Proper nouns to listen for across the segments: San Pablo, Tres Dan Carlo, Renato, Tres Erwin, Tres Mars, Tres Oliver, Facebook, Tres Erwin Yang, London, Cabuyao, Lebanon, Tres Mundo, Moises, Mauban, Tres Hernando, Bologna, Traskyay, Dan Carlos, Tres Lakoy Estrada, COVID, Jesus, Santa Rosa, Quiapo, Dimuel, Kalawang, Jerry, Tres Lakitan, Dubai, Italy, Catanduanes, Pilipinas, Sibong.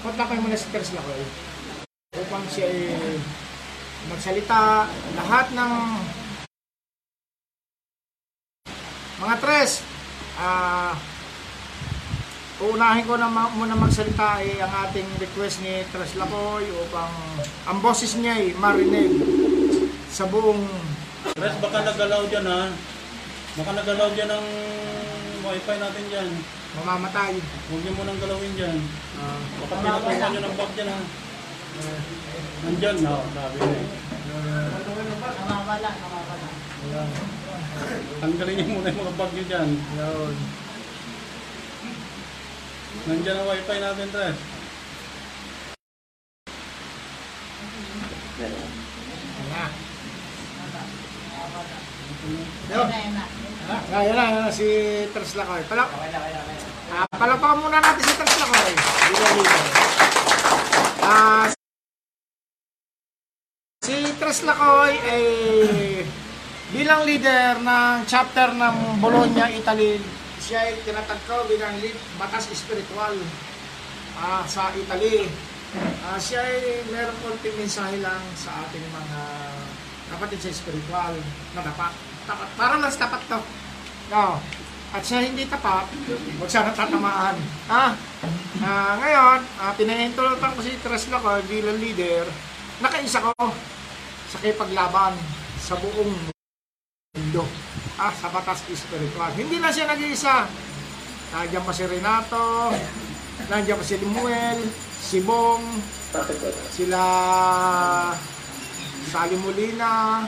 kontakin mo na si Tres Lakoy upang siya magsalita lahat ng mga tres. Uunahin ko na muna magsalita ang ating request ni Tres Lakoy upang ang boses niya ay marinig sa buong Tres. Baka nagalaw dyan ha, baka nagalaw dyan ang wifi natin dyan. Mamamatay. Huwag niyo munang galawin dyan. Baka pinatawa niyo ng bag dyan ha. Nandyan na. Sabi na eh. Namawala. Tanggalin niyo muna yung mga bag niyo dyan. Nandyan ang wifi natin, Tres. Ayan na si Tres Lakoy. Palakpakan muna natin si Tres Lakoy. Si Tres Lakoy ay bilang leader ng chapter ng Bologna, Italy. Siya ay tinatagkaw bilang lead batas espiritual sa Italy. Siya ay meron konting mensahe lang sa ating mga kapatid sa espiritual na dapat. Parang mas tapat to. No. At siya hindi tapat, huwag siya natatamaan. Ngayon, pinahintulutan ko si Tres Lakoy bilang leader. Nakaisa ko sa kipaglaban sa buong mundo. Sa batas espiritual. Hindi na siya nag-iisa. Nandiyan pa si Renato, nandiyan pa si Dimuel, Sibong, sila Salimulina,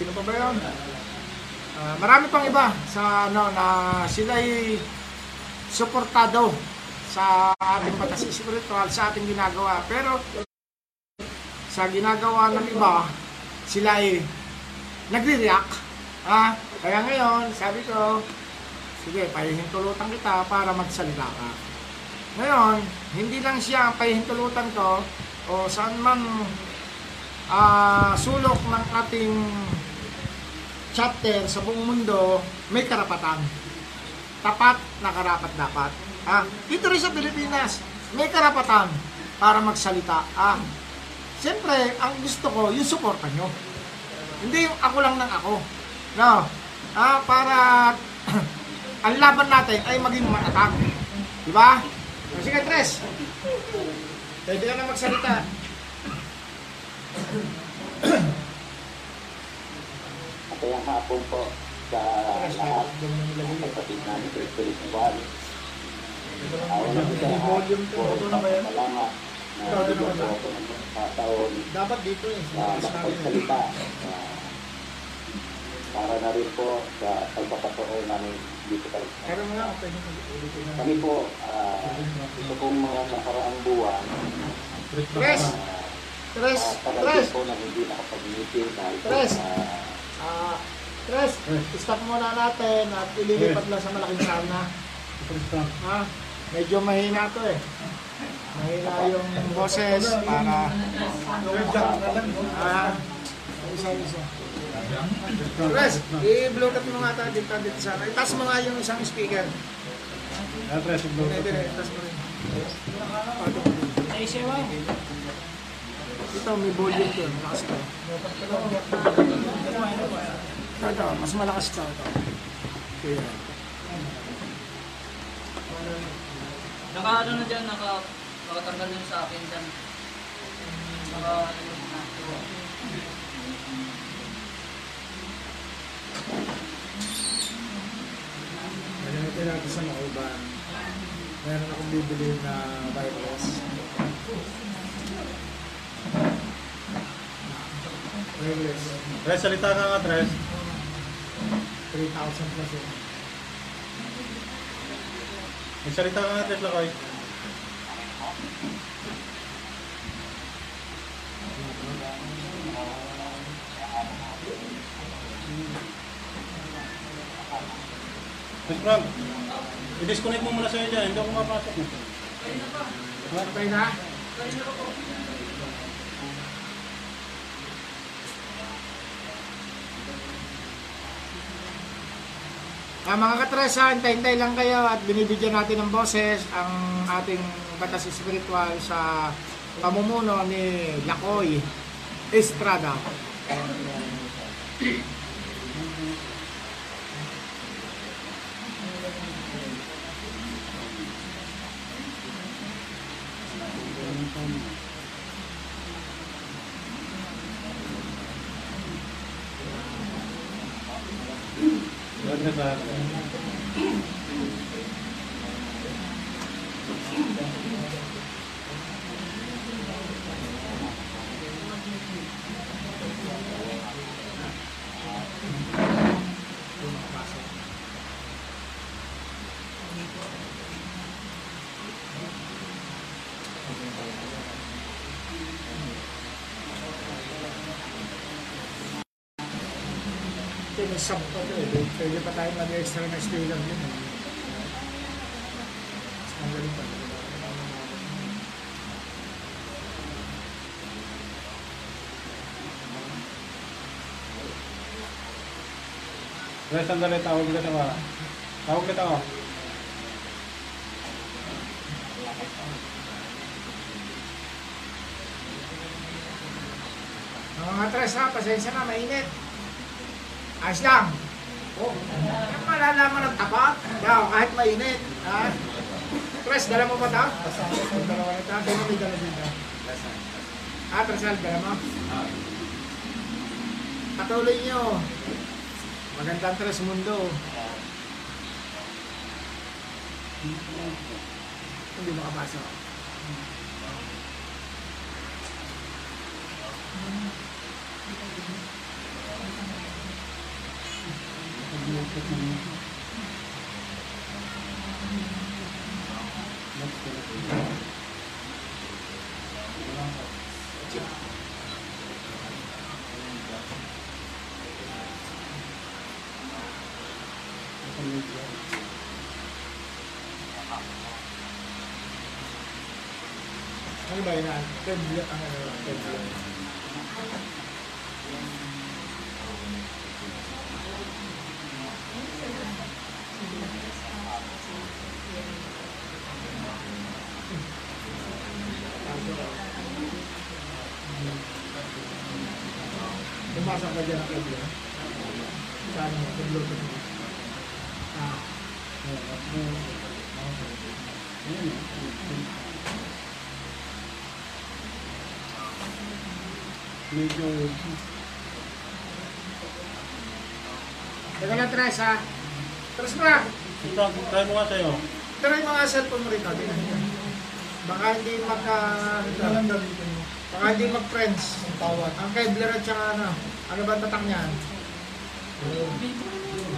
sino pa ba yun? Marami pang iba sa na sila'y suportado sa ating batas espiritual, sa ating ginagawa. Pero sa ginagawa ng iba, sila'y nagre-react. Kaya ngayon, sabi ko, sige, pahihintulutan kita para magsalita ka. Ngayon, hindi lang siya ang pahihintulutan ko o saan man sulok ng ating chapter sa buong mundo, may karapatan. Tapat na karapat dapat. Dito rin sa Pilipinas, may karapatan para magsalita. Siyempre, ang gusto ko, yung suporta nyo. Hindi yung ako lang ng ako. No? Para ang laban natin ay maging matatag. Diba? Sige, Tres. Pwede ka na magsalita. Kayang hapon po sa lahat ng kapatid namin sa espiritual. Wala ko sa lahat po sa malamat na dito po ako ng pataon na makapagsalita para na rin po sa pagpapatoon namin dito sa lahat. Kami po, ito pong mga nakaraang buwan. Tres! Po na hindi nakapag-meeting dahil Tres, stop muna natin at ililipat lang sa malaking sauna. Medyo mahina to eh. Mahina yung boses para isa-isa. Tres, i-blokat mo nga tayo dito sana. Itas mo nga yung isang speaker. Tres, i-blokat. Itas mo rin. Ito, may volume to. Malakas ito. Ito, mas malakas ito. Okay. Naka-ano na dyan, nakatanggal yun sa akin dyan. Naka-ano yun na. Pagkakita natin sa Mauban, meron akong bibili na virus. Tres, salita ka nga, Tres. 3,000 plus yun. May salita ka nga, Tres Lakoy. Tres Frank, i-disconnect mo muna sa'yo dyan. Hindi ako mapasok mo. Pwede na? Pwede na ako. Mga katresa, hintay-hintay lang kayo at binibigyan natin ng boses ang ating batas spiritual sa pamumuno ni Lakoy Estrada. Isang pa ito eh. Pwede pa tayo mag-extra na stay lang yun eh. Ang galing pa. Guys, sandali. Tawag ulit ako. Tawag ulit ako. Mga tres ha, pasensya na. Mainit. Ayos lang. Oh, malalaman ng tapat. Daw, kahit mainit. Ha? Tres, dala mo ba ito? Dalawa na ito. Dino may dala dito. Ah, Tresal, dala mo? Patuloy nyo. Magandang Tres Mundo. Hindi makapasok. Ano ba yun? Temblate ang ano? Temblate. Pumasok ka dyan ang kabila. Saan mo? Pagluto mo. Ah. Medyo... Teka lang, Tres, ha? Tres Mars! Try mo nga sa'yo. Try mo nga cellphone mo rito. Baka hindi magka... Baka hindi mag-friends. Ang tawad. Ang Kevlar at saka ano. Ano ba ang tatak niyan?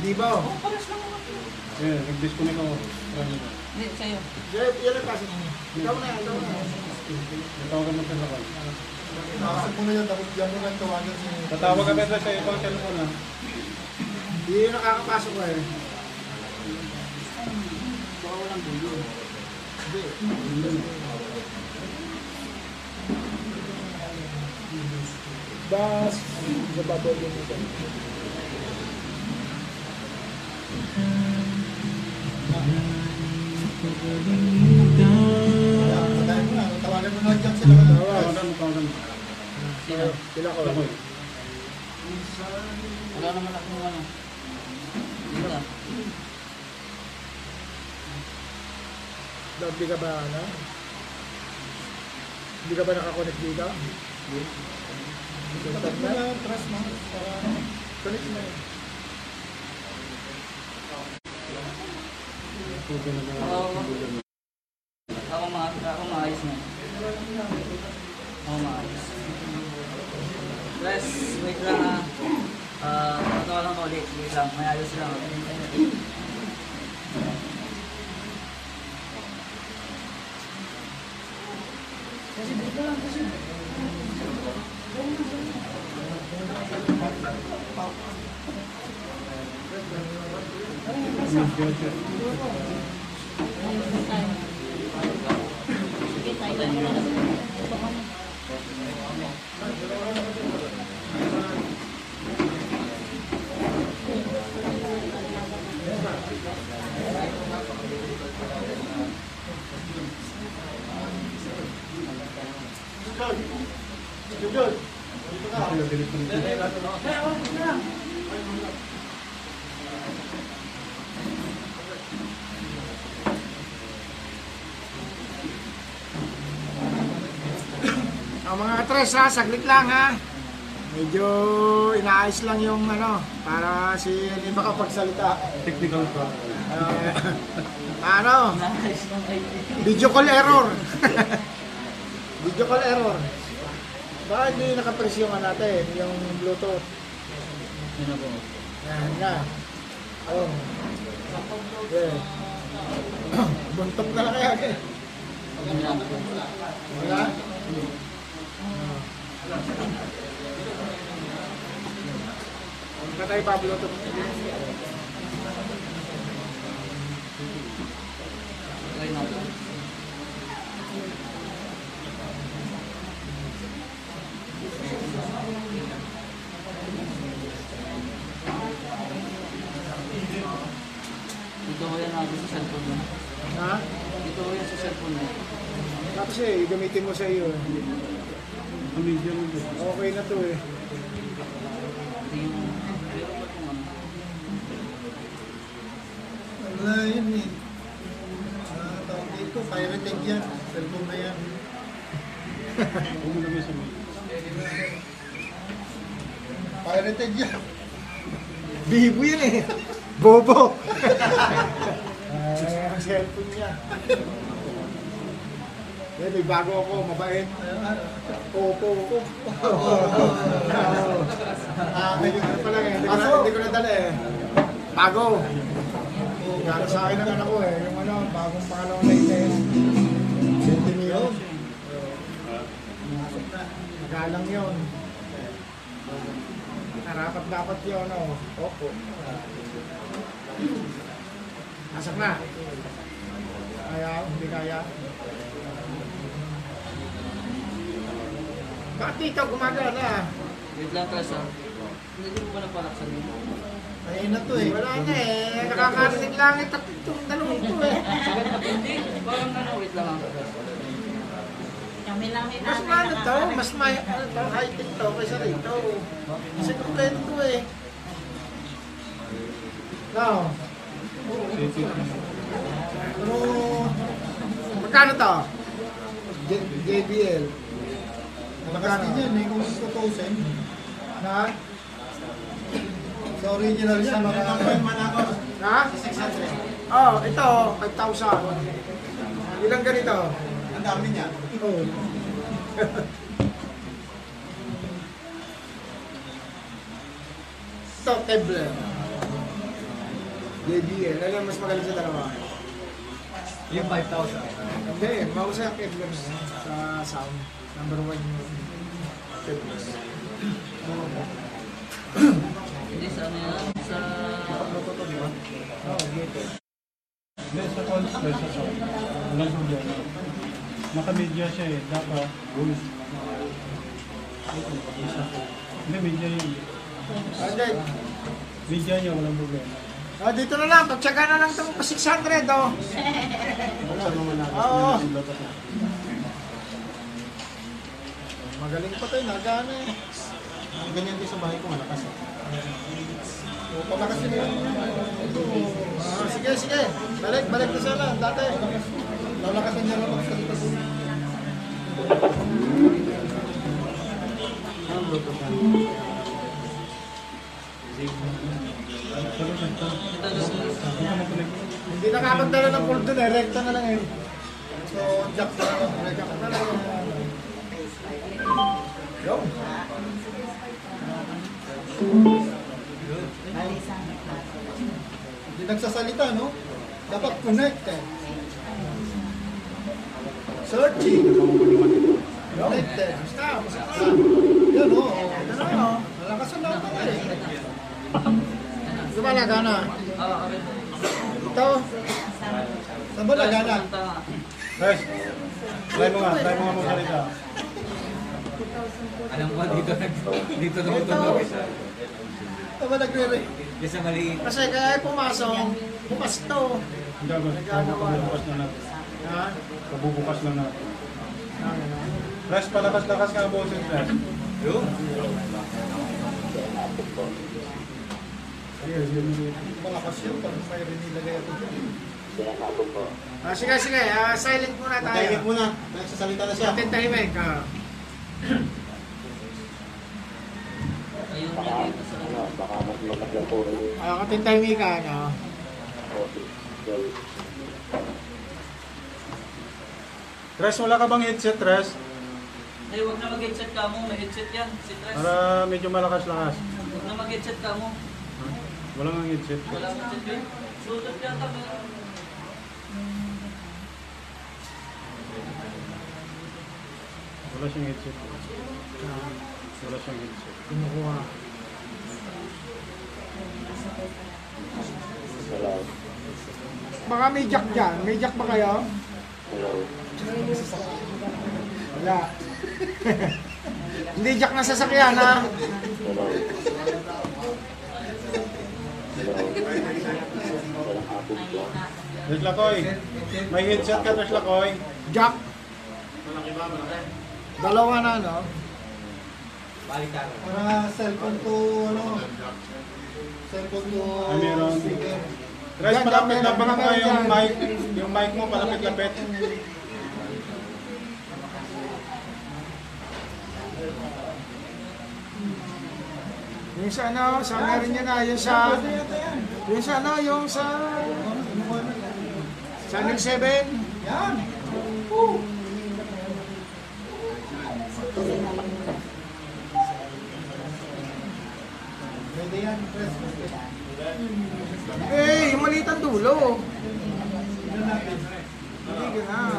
Bibo. Yeah, nag-disconnect ako. Hindi, sa'yo. Yan ang kaso niya. Ikaw na, ikaw na. Ikaw ka magkakabal. Nakasap mo na yan. Yan mo lang tawagan sa'yo. Tatawag ka besa sa'yo. Ikaw ang cellphone na. Hindi yun nakakapasok ko eh. Baka walang dulo. Hindi. Bas, bababa din ito. Tawagan mo na lang dyan sila. Tawagan mo. Sila ko. Wala naman ako ng ano. Hindi ka ba ano? Hindi ka ba nakakonect dito? Hindi. Tapos mo na ang Tres Mars para connect na yun. Ako maayos na. Ako maayos. Tres, wait lang ha. Patawa lang ulit. Wait lang, may ayos lang. Kasi dito lang kasi. Mga Tres ha, saglit lang ha. Medyo inaayos lang yung ano, para si hindi makapagsalita. Technical pa. Ano? Video call error. Video call error. Bakit hindi nakapresyongan natin yung Bluetooth? Yan ako. Yan na. Oh. Yeah. Buntok na lang kaya. Wala? Katay Pablo to. Dito ko yan natin sa cellphone mo. Ha? Dito ko yan sa cellphone mo. Tapos eh, gamitin mo sa iyo. Okay na to eh. Wala yun eh. Tawag dito, pirated yan. Cellphone na yan. Pirated yan. Bibo yun eh. Bobo. Ang cellphone niya. Eh, may bago ako, mabait. Opo. Medyo pa lang eh. Hindi ko na dala eh. Bago. Gano sa akin ang anak ko eh. Yung ano, bagong pangalawang latest. Sentimio. Magalang yun. Narapat dapat yun o. Opo. Asak na. Kaya, hindi kaya. Bakit ikaw gumagana? Wait lang, Tres ha. Hindi mo ba napalaksan dito? Ay na to eh. Wala na eh. Nakakarinig lang itong dalawang ito eh. Hindi. Parang na wait lang ang Tres. Mas maano to? Mas may high-tech to kaysa rito. Kasi kumpleto to eh. Now. Pero, magkano to? JBL. Malakas din yan eh, kung 2,000 na sa original yan, na 600. Oh, ito, 5,000. Ilang ganito? Ang dami niya. Oo. Ito, table. JBL, alam mas magaling sa dalawa. Yung 5,000. Hindi, mausa yung table sa sound. Number 1 yung tables. Hindi sa ano yan? Sa... Makaprototo mo ba? Oo, dito. Best of all, best of all. Walang problema. Makamedya siya eh. Dapat, rules. Hindi, medya yun. Medya niya, walang problema. Oh, dito na lang. Pagtsaga na lang itong 600, oh. Oo. Magaling pa tayo, nagana eh. Ang ganyan din sa bahay ko, malakas eh. O, palakas din yun. Sige. Balik na sana, dati. Lalakasan niya lang magsalita po. Ang luto ka. Hindi nakapagdala ng pool doon eh, rekta na lang eh. So, jack na lang, rekta na lang. Yo. Hindi nagsasalita, no? Dapat connect eh. Searching. Connected. Stop. Yan o. Nalakasan na ako eh. Saan ba lagana? Ito? Saan ba lagana? Yes. Try mo nga magsalita. Alam ko, dito tumutunog isa. Ito ba nagre-re? Isa maliit. Kasi kaya pumasok, pumasto. Hindi ako, kabubukas na natin. Ha? Kabubukas na natin. Flash, palakas-lakas ka ang boses, Flash. Yun. Malakas yun, tapos may rinilagay ato yun. Sige, sige. Silent muna tayo. Matahimik muna. Nagsasalita na siya. Matahimik. Katintahimik ka, ano? Tres, wala ka bang headset, Tres? Ay, huwag na mag-headset ka mo. May headset yan, si Tres. Para medyo malakas-lakas. Huwag na mag-headset ka mo. Wala nga headset. Wala nga headset yun. Sultot yan ka. Wala siyang headset. Wala siyang headset. Kinukuha. Baka may jack dyan. May jack ba kayo? Wala. Hindi jack na sasakyan, ha? Tres Lakoy. May headset ka, Tres Lakoy. Jack. Dalawa na, no? Para cellphone to, ano? Cellphone to... Meron. Tres, palapit-lapit mo yung mic. Yung mic mo, palapit-lapit. Yung sa ano, sa meron niya na, yung sa ano, yung sa Channel 7. Yan! Woo! Pwede yan, Tres. Eh, yung maliit ang dulo. Hindi ka na.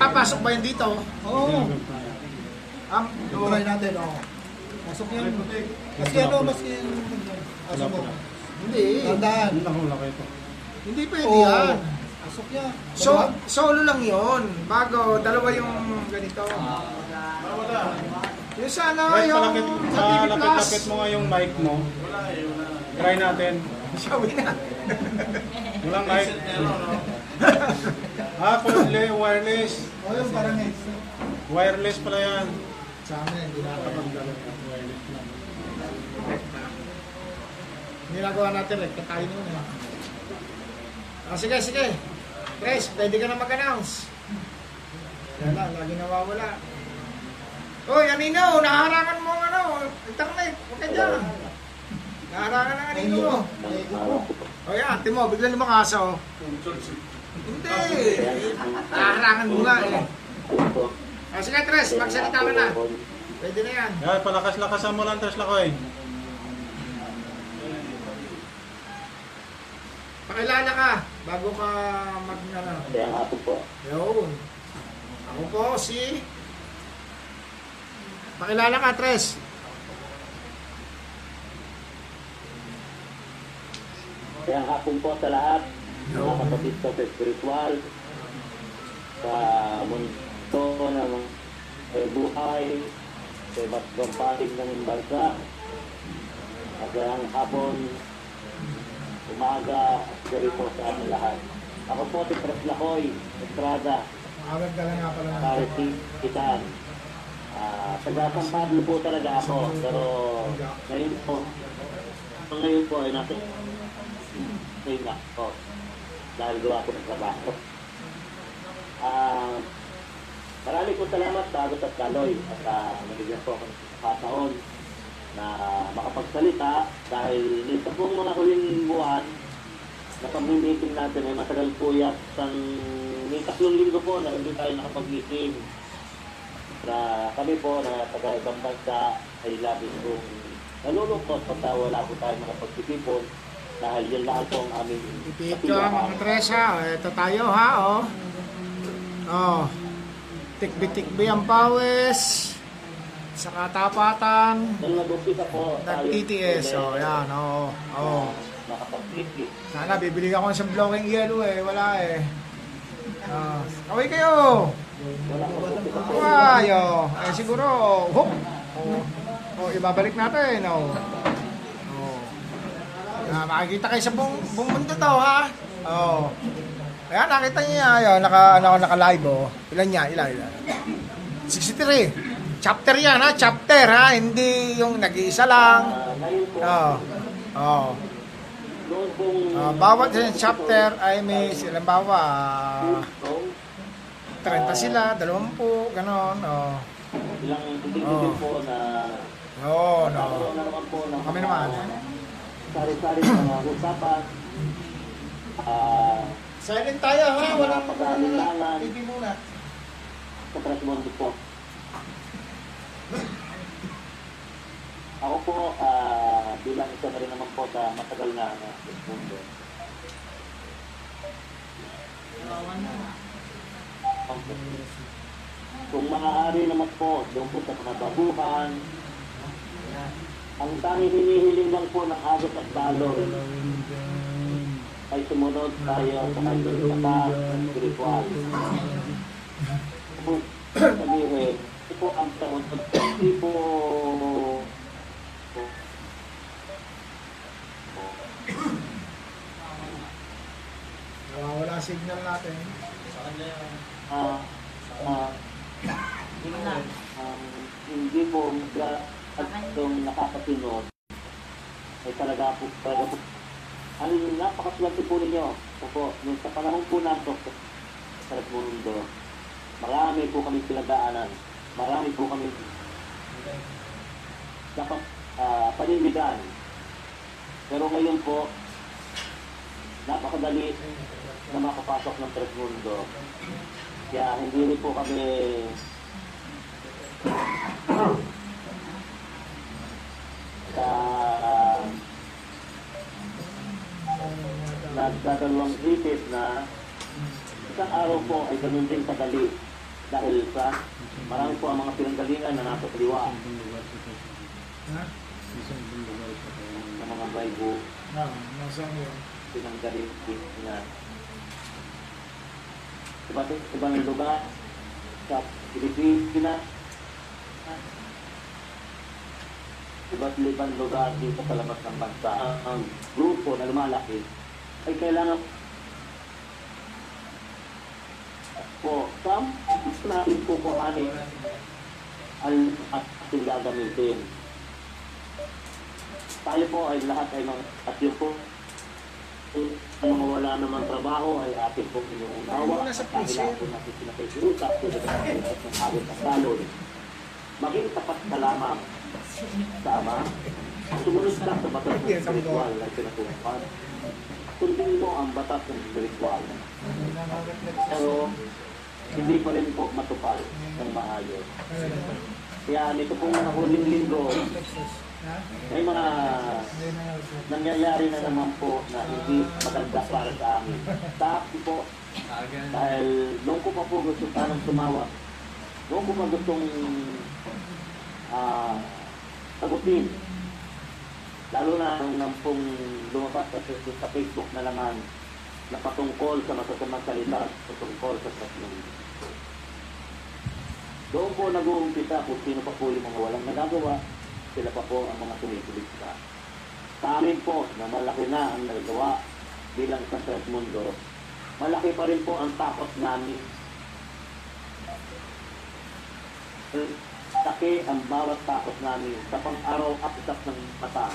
Papasok ba yun dito? Oo. Turay natin, oo. Pasok yan. Kasi ano, maski... Pasok mo. Hindi. Tandaan. Hindi pwede yan. Pasok yan. Solo lang yun. Bago, dalawa yung ganito. Wala. Yung sa ano, yung sa TV Plus. Lapit-lapit mo nga yung mic mo. Wala eh, wala. Try natin. Sabi na. Walang mic. Ah, cordless, wireless. O yung parang headset. Wireless pala yan. Sa amin, hindi na kapag-galang ng wireless lang. Nilagawa natin, nagtatayo nun eh. Sige, sige. Tres, pwede ka na mag-announce. Wala, lagi nawawala. Uy, Anino, naharangan mo ang ano, internet, huwag ka dyan. Naharangan ang Anino mo. O yan, ate mo, bigla naman kaso. Hindi, naharangan mo nga eh. O sige, Tres, magsalita mo na. Pwede na yan. Yan, palakas-lakasan mo lang, Tres Lakoy. Pakilala ka, bago ka mag-ano. Yan, ako po. Yun. Ako po, si... Pakilala ka, Tres. Kaya hapon po sa lahat, mga kapatid ko sa spiritual, sa mundo ng buhay, sa iba't ibang panig ng bansa. Magandang hapon, umaga, dito po sa amin lahat. Ako po si Tres Lakoy Estrada. Awag ka lang nga pala ng... Tres Lakitan. Taga San Pablo po talaga ako, pero ngayon po ay nasa na ako dahil gawa ko ng trabaho. Marami po salamat bago sa Kaloy at nabigyan po ako ng pagkakataon na makapagsalita dahil ito pong mga huling buwan na pamimiting natin ay matagal po yan sang may 3 linggo po na hindi tayo nakapag-meeting. Na kami po na taga-ibang bansa ay labis kong nalulungkot pagka wala po tayo mga pagtitipon dahil yan lang po ang aming kapilahan. Mga Tres, ha? Ito tayo, ha? Oh. Oh. Tikbi-tikbi ang pawis sa katapatan ng ETS. Oh, yan. Oh. Oh. Sana bibili ako ng blocking yellow eh. Wala eh. Oh. Kaway kayo! Ayo, eh siguro hop. Oh, ibabalik natin. Oh. Oh. Makikita kayo sa buong mundo to, ha. Oh. Kaya nakita niya yun, naka-live oh. Ilan yan? 63. Chapter yan ha, chapter ha. Hindi yung nag-iisa lang. Bawat chapter ay may silambawa 30 sila, 20, ganon. Ilang individual po na kami naman sari-sari na usapan. Silent tayo ha, walang pagkakalangan. TV muna. Sa Tres Mundo po. Ako po, bilang isa na rin naman po sa matagal na Tres Mundo. Kung maaari naman po, doon po sa mga baguhan. Ang tanging hinihiling lang po ng agos at balon ay sumunod tayo sa kanyang kapag spiritual. Kung sabihin, ito po ang taon at hindi po wala signal natin sa kanya. Hindi po at itong nakakasinod ay talaga po ano yung napakaswerte po ninyo po, sa panahon po nato sa Tres Mundo marami po kami pinagdaanan, marami po kami dapat panindigan, pero ngayon po napakadali na makapasok ng Tres Mundo, kaya hindi rin po kami nagdadalawang isip na isang araw po ay ganun din kadali dahil sa marami po ang mga pinanggalingan na nasa kaliwa na mga baybo pinanggaling na ibang lugar sa Pilipinas, iba't ibang lugar dito sa labas ng bansa, ang grupo na lumalaki ay kailangan po natin kukuhanin at sila gamitin. Tayo po ay lahat ay mga atyo po ang mawala namang trabaho ay atin po inuunawa at kailangan po natin sila kay Ruta at agad na salon maging tapat ka lamang sama, sumunod ka sa batas ng spiritual na pinatungkad. Kundin mo ang batas ng spiritual. Pero, hindi pa rin po matupal ng maayos. Kaya nito pong mga huling linggo, may mga nangyayari na naman po na hindi maganda para sa amin. Tapos po, dahil noong ko pa po gusto tanong tumawag, noong ko pa gustong sagutin, lalo na nang pong lumapas sa Facebook na naman na patungkol sa masasamang salita at patungkol sa Traskyay. Doon po nag-uumpisa kung sino pa po yung mga walang nagagawa, sila pa po ang mga sumisilip sa. Sa amin po na malaki na ang nagawa bilang sa Tres Mundo, malaki pa rin po ang takot namin. Taki ang bawat takot namin sa pang-araw apitas ng mata,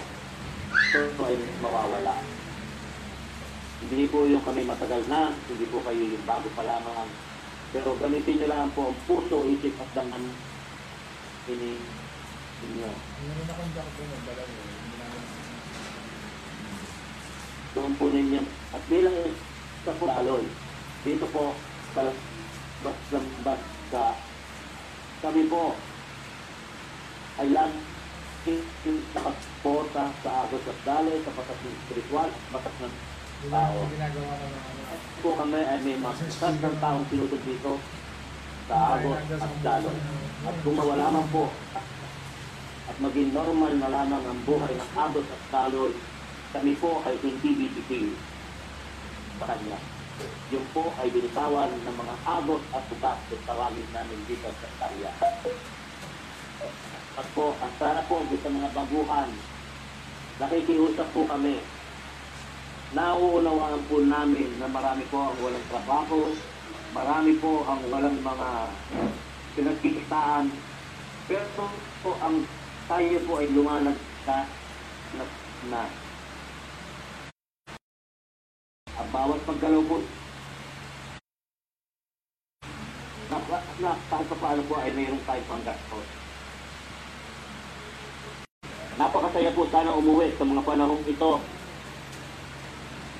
ito ay mawawala. Hindi po yung kami matagal na, hindi po kayo yung bago pa lamang, pero gamitin nyo lang po ang puso, isip at daman ninyo. Doon po ninyo at bilang sa Pulaloy dito po basta kami po ay lang nakasporta sa agos at dalay sa batas ng spiritual at batas ng tao. At po kami ay may masasas ng taong pinutod dito sa agos at dalay. At gumawa lamang po at maging normal na lamang ang buhay ng agos at dalay, kami po ay hindi bibigil sa kanya. Yung po ay binitawan ng mga agos at bukas at tawagin namin dito sa karya. At po, ang sana po sa mga baguhan, nakikiusap po kami nauunawaan po namin na marami po ang walang trabaho, marami po ang walang mga pinagkikitaan. Pero po ang tayo po ay lumalag na ang bawat paggalaw po na kahit pa paano po ay mayroong tayo pang gastos. Napakasaya po sana umuwi sa mga panahong ito.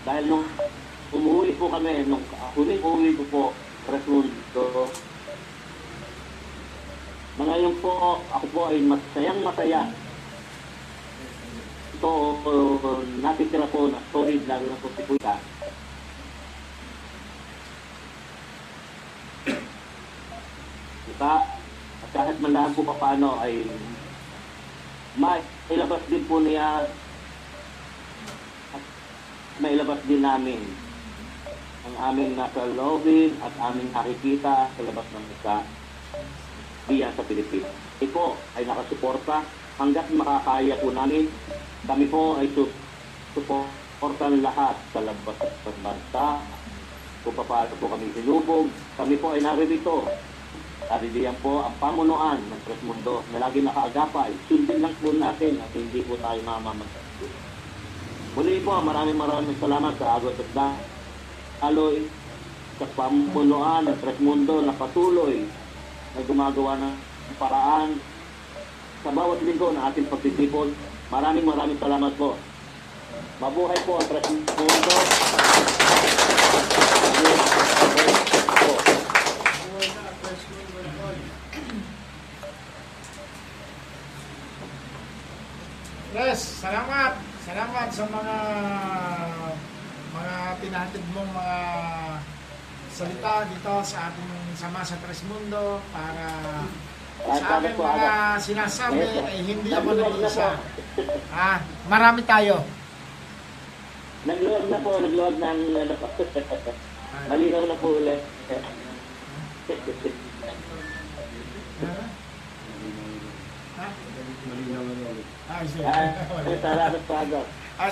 Dahil nung umuwi po kami, nung huli-uwi ko po, Tres Mundo, ngayon po, ako po ay masayang-masaya. Ito, natitira po na solid, lalo na po si Kuya. Diba? At kahit malahan po paano ay mailabas din po niya mailabas din namin ang aming nasa loobin at aming nakikita sa labas ng isa diyan sa Pilipinas. Ito ay nakasuporta hanggat makakaya po namin. Kami po ay susuporta ng lahat sa labas ng bansa. Kung paano po kami sinubog, kami po ay naririto. Naridiyan po ang pamunuan ng Tres Mundo na lagi nakaagapay. Sundin lang po natin at hindi po tayo mamamatay. Muli po, maraming salamat sa Agos at Dan Aloy sa pamunuan ng Tres Mundo na patuloy na gumagawa ng paraan sa bawat linggo ng ating pagtitipon. Maraming salamat po. Mabuhay po ang Tres Mundo. Tres, salamat! Salamat sa mga pinatid mong mga salita dito sa ating sama sa Tres Mundo para sa aming mga sinasabi ay hindi ako nag-iisa. Marami tayo. Nagluwag na po. Malinaw na po ulit.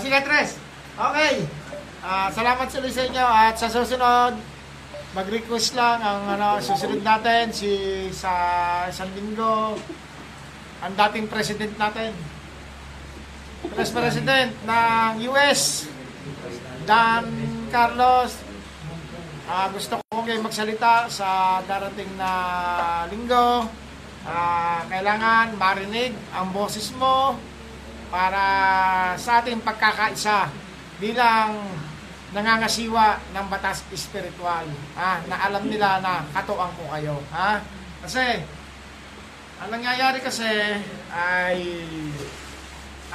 Sige, Tres. Okay. Salamat sa inyo at sa susunod mag-request lang ang susunod natin sa isang linggo ang dating president natin. Vice President ng US, Dan Carlos. Gusto ko kayo magsalita sa darating na linggo. Kailangan marinig ang boses mo para sa ating pagkakaisa bilang nangangasiwa ng batas espiritual na alam nila na katuwang ko kayo kasi ang nangyayari kasi ay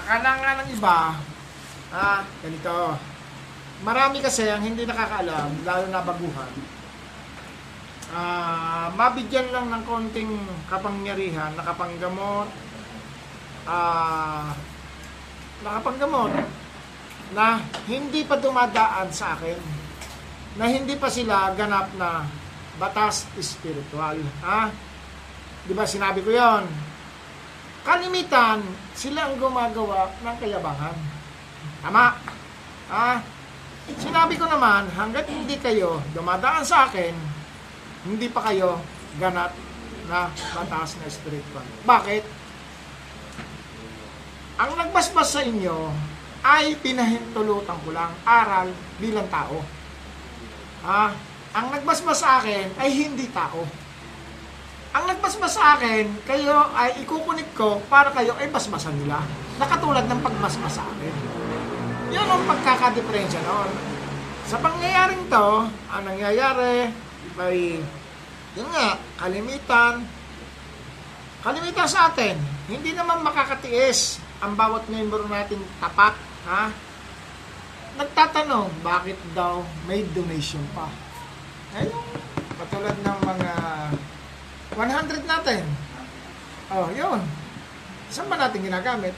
akala nga ng iba ganito marami kasi ang hindi nakakaalam lalo na baguhan mabigyan lang ng konting kapangyarihan, nakapanggamot na hindi pa dumadaan sa akin, na hindi pa sila ganap na batas espiritual. Diba sinabi ko yon? Kalimitan, sila ang gumagawa ng kayabangan. Tama? Sinabi ko naman, hanggat hindi kayo dumadaan sa akin, hindi pa kayo ganat na batas na espiritual. Bakit? Ang nagbasbas sa inyo ay pinahintulutan ko lang aral bilang tao. Ang nagbasbas sa akin ay hindi tao. Ang nagbasbas sa akin, kayo ay ikukunik ko para kayo ay basbasan nila. Nakatulad ng pagbasbas sa akin. Yun ang pagkakadiferensya noon. Sa pangyayaring to, ang nangyayari ay yun nga, kalimitan sa atin. Hindi naman makakatiis ang bawat member natin tapat, nagtatanong bakit daw may donation pa. Ayun, patulad ng mga 100 natin. Oh, yun. Saan ba natin ginagamit?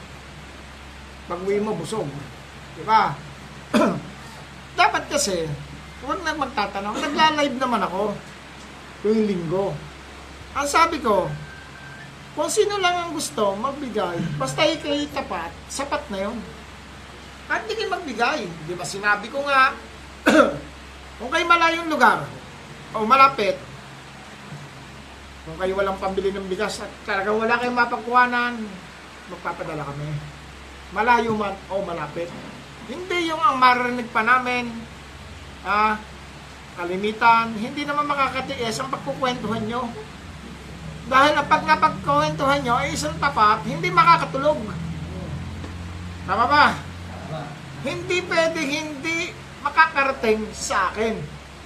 Pag-uwi mo, busog. Diba? Dapat kasi huwag na magtatanong. Nagla-live naman ako tuwing linggo. Ang sabi ko, kung sino lang ang gusto magbigay, basta ikay tapat, sapat na yun. at hindi kayo magbigay. Di ba sinabi ko nga, kung kayo malayong lugar o malapit, kung kayo walang pambili ng bigas at talaga wala kayong mapagkuhanan, magpapadala kami. Malayo man o malapit. Hindi yung ang marinig pa namin, kalimitan, hindi naman makakatiis ang pagkukwentuhan nyo. Dahil ang pagkukwentuhan nyo ay isang tapat, hindi makakatulog. Tama ba? Hindi pwede hindi makakarating sa akin,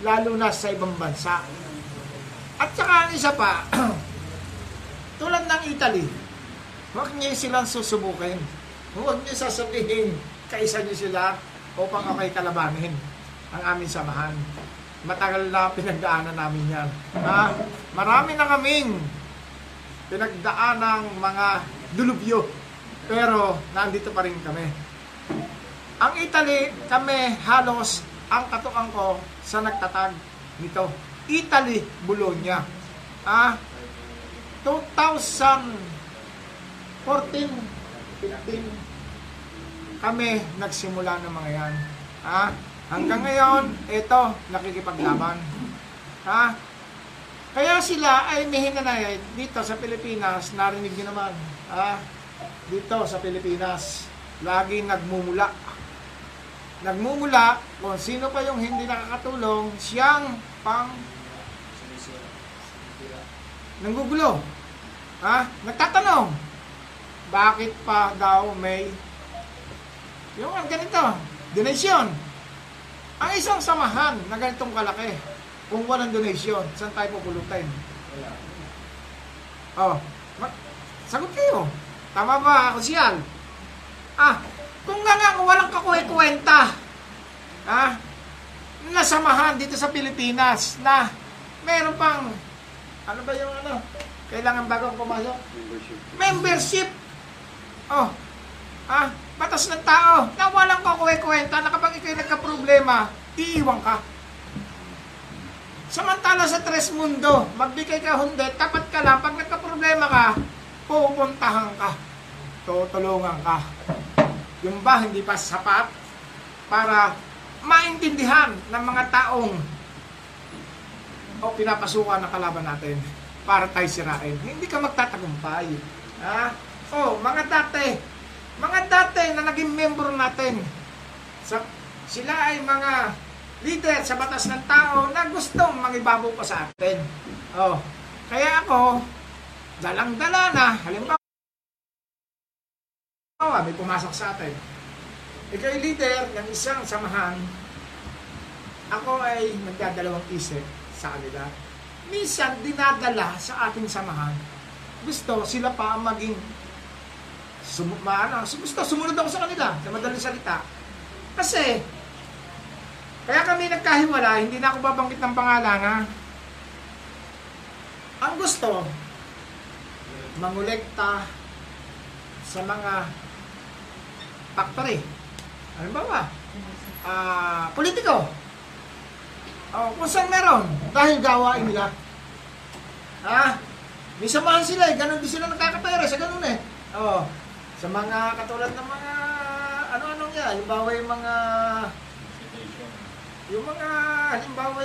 lalo na sa ibang bansa. At saka ang isa pa, tulad ng Italy, huwag niyo silang susubukin. Huwag niyo sasabihin, kaisa niyo sila o pang okay kalabanin ang aming samahan. Matagal na pinagdaanan namin yan. Marami na kaming pinagdaan ng mga dulubyo, pero nandito pa rin kami. Ang Italy, kami halos ang katukan ko sa nagtatag nito. Italy, Bologna. 2014, 15, kami nagsimula ng mga yan. Hanggang ngayon, ito, nakikipaglaban. Kaya sila ay mihina na yan dito sa Pilipinas. Narinig nyo naman. Dito sa Pilipinas, lagi nagmumula kung sino pa yung hindi nakakatulong, siyang pang nanggugulo. Nagtatanong, bakit pa daw may yung ganito, donation. Ang isang samahan na ganitong kalaki, kung walang donation, saan tayo pupulutin? Sagot kayo. Tama ba ako siyan? Kung nga nga walang kakwenta nasamahan dito sa Pilipinas na meron pang ano ba yung ano kailangan bago pumasok? Membership. Batas ng tao na walang kakwenta na kapag ikay nagka-problema iiwan ka. Samantala sa Tres Mundo, magbigay ka hundet, tapat ka lang, pag nagka-problema ka pupuntahan ka, tutulungan ka. Yung ba hindi pa sapat para maintindihan ng mga taong pinapasukan ng kalaban natin para tayo sirain. Hindi ka magtatagumpay. Mga dati na naging member natin, sila ay mga leader sa batas ng tao na gustong mangibabaw pa sa atin. Kaya ako, dalang-dala na, halimbawa, may pumasok sa atin. Ikaw leader ng isang samahan, ako ay nagdadalawang isip sa kanila. Minsan dinadala sa ating samahan. Gusto sila pa maging sumunod ako sa kanila, sa madaling salita. Kasi, kaya kami nagkahiwala, hindi na ako babanggit ng pangalan na ang gusto, mangolekta sa mga factory. Halimbawa, politiko. Kung saan meron? Dahil gawain nila. May samahan sila eh. Ganon din sila nakakapera sa ganon eh. Sa mga katulad ng mga ano-anong yan. Halimbawa yung mga halimbawa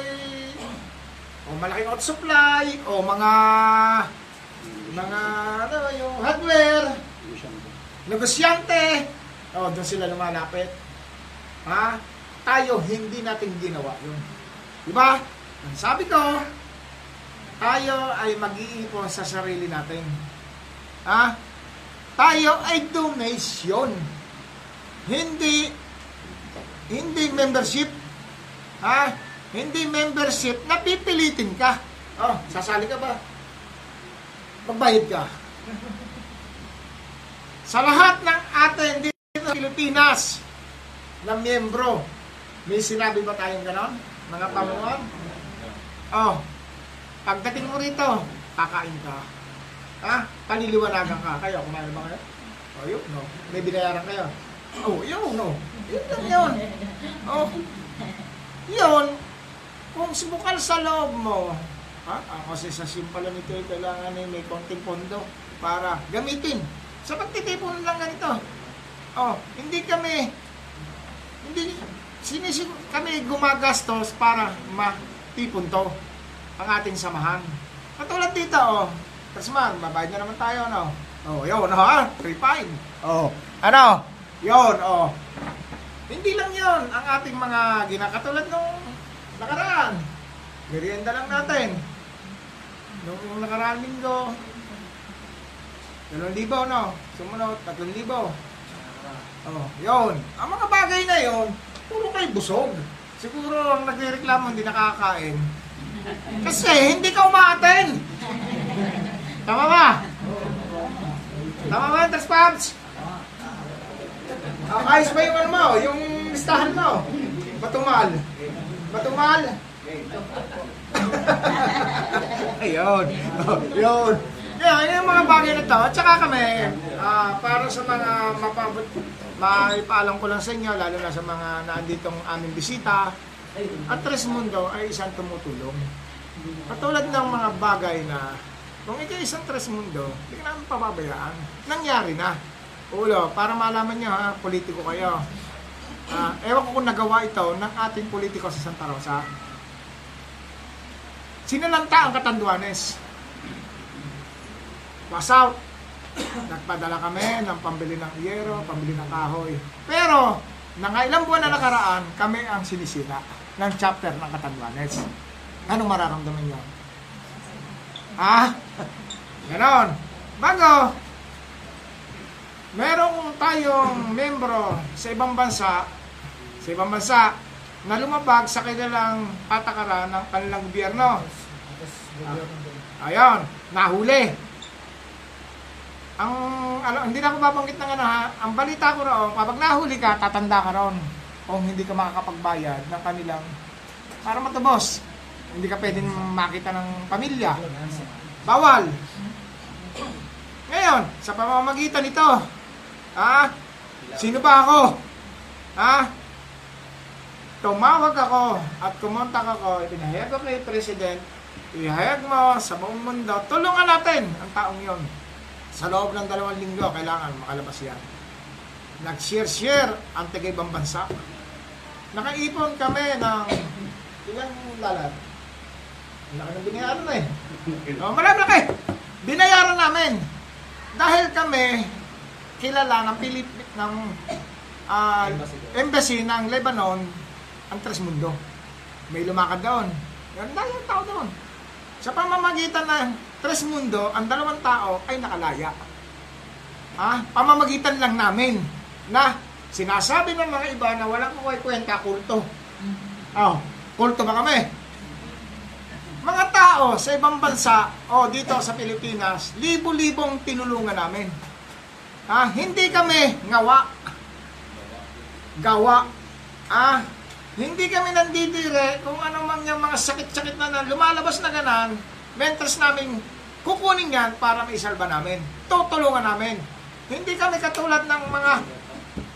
malaking auto supply o mga ano yung hardware. Negosyante. Doon sila lumalapit. Tayo, hindi natin ginawa yun. Diba? Ang sabi ko, tayo ay mag-iipon sa sarili natin. Tayo ay donation. Hindi membership. Hindi membership na pipilitin ka. Sasali ka ba? Magbayad ka. Sa lahat ng atin, hindi Pilipinas na miyembro. May sinabi ba tayong gano'n? Mga pamuan? Pagdating mo rito, kakain ka. Paniliwanagan ka. Kayo, kumain ba kayo? Yun, no. May binayaran kayo. Yun, no. Yun. Kung sumukal sa loob mo, kasi sa simple nito, kailangan may konting pondo para gamitin. Sa pagtitipon lang ganito. Hindi kami Hindi, kami gumagastos para matipon to ang ating samahan. Katulad dito, oh. Tres Mars, babayad na naman tayo, no? Oh, yun, ha? 3.5. Oh, ano? Yun, oh. Hindi lang yun ang ating mga ginakatulad nung nakaraan. Merienda lang natin. Nung nakaraan linggo, 2,000, no? Sumunod, 3,000. Oh, yun. Ang mga bagay na yun, puro kayo busog. Siguro ang nagreklamo hindi nakakain. Kasi hindi ka umaaten. Tama ba? Tama ba, Tres Pabs? Ayos ba yung ano mo? Yung listahan mo? Batumal. Batumal? Ayun. Ayun. Kaya yung mga bagay na to, at saka kami, para sa mga maipaalam ko lang sa inyo, lalo na sa mga naanditong aming bisita, at Tres Mundo ay isang tumutulong. Patulad ng mga bagay na, kung ikaw isang Tres Mundo, hindi ka namin pababayaan. Nangyari na. Ulo, para malaman nyo ha, politiko kayo. Ewan ko kung nagawa ito ng ating politiko sa Santa Rosa. Sinalanta ang Catanduanes. Pass out. Nagpadala kami ng pambili ng hiyero, pambili ng kahoy. Pero, nangailang buwan na nakaraan, kami ang sinisira ng chapter ng Catanduanes. Anong mararamdaman nyo? Ah, ganon. Bago, merong tayong membro sa ibang bansa, na lumabag sa kanilang patakaran ng kanilang gobyerno. Ayon, nahuli. Ang ano, hindi na ako babanggit ng ano ha, ang balita ko raw, kapag nahuli ka, tatanda ka ron kung hindi ka makakapagbayad ng kanilang para matubos. Hindi ka pwedeng makita ng pamilya. Bawal. Ngayon, sa pamamagitan nito, ha? Sino ba ako? Ha? Tumawag ako at kumontak ako, ipinahayag ako kay President, ihayag mo sa buong mundo, tulungan natin ang taong yon. Sa loob ng 2 linggo, kailangan makalabas yan. Nag-share-share ang taga-ibang bansa. Nakaipon kami ng ilang lalat. Laki na binayaran na eh. O, marami na kayo. Binayaran namin. Dahil kami kilala ng embassy ng Lebanon, ang Tres Mundo. May lumakad doon. Yan dahil ang tao doon. Sa pamamagitan ng Tres Mundo, ang 2 tao ay nakalaya. Ah, pamamagitan lang namin na sinasabi ng mga iba na walang kukwenta, kulto. Oh, kulto ba kami? Mga tao sa ibang bansa o dito sa Pilipinas, libo-libong tinulungan namin. Ah, hindi kami ngawa. Gawa. Ah, hindi kami nandidire kung ano man yung mga sakit-sakit na lumalabas na ganan. Mentors namin, kukunin yan para maisalba namin. Tutulungan namin. Hindi kami katulad ng mga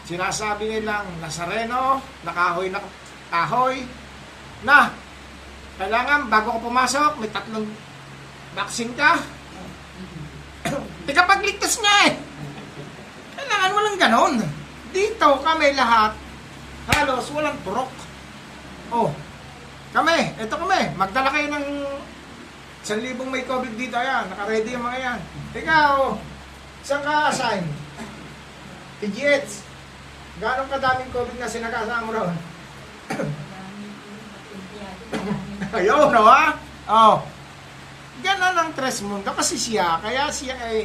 sinasabi nilang Nazareno, nakahoy na kahoy, na kailangan bago ko pumasok, may 3 vaccine ka. Tikapagligtas nga eh. Kailangan walang ganon. Dito kami lahat, halos walang burok. Oh, kami, eto kami, magdala kayo ng 1,000 may COVID dito, ayan, naka-ready yung mga yan. Ikaw, saan ka assign? Pidgets, gano'ng kadaming COVID na sinakasama mo ron? Ayaw, no ha? Oh. Ganon ang Tres Mundo kasi siya, kaya siya ay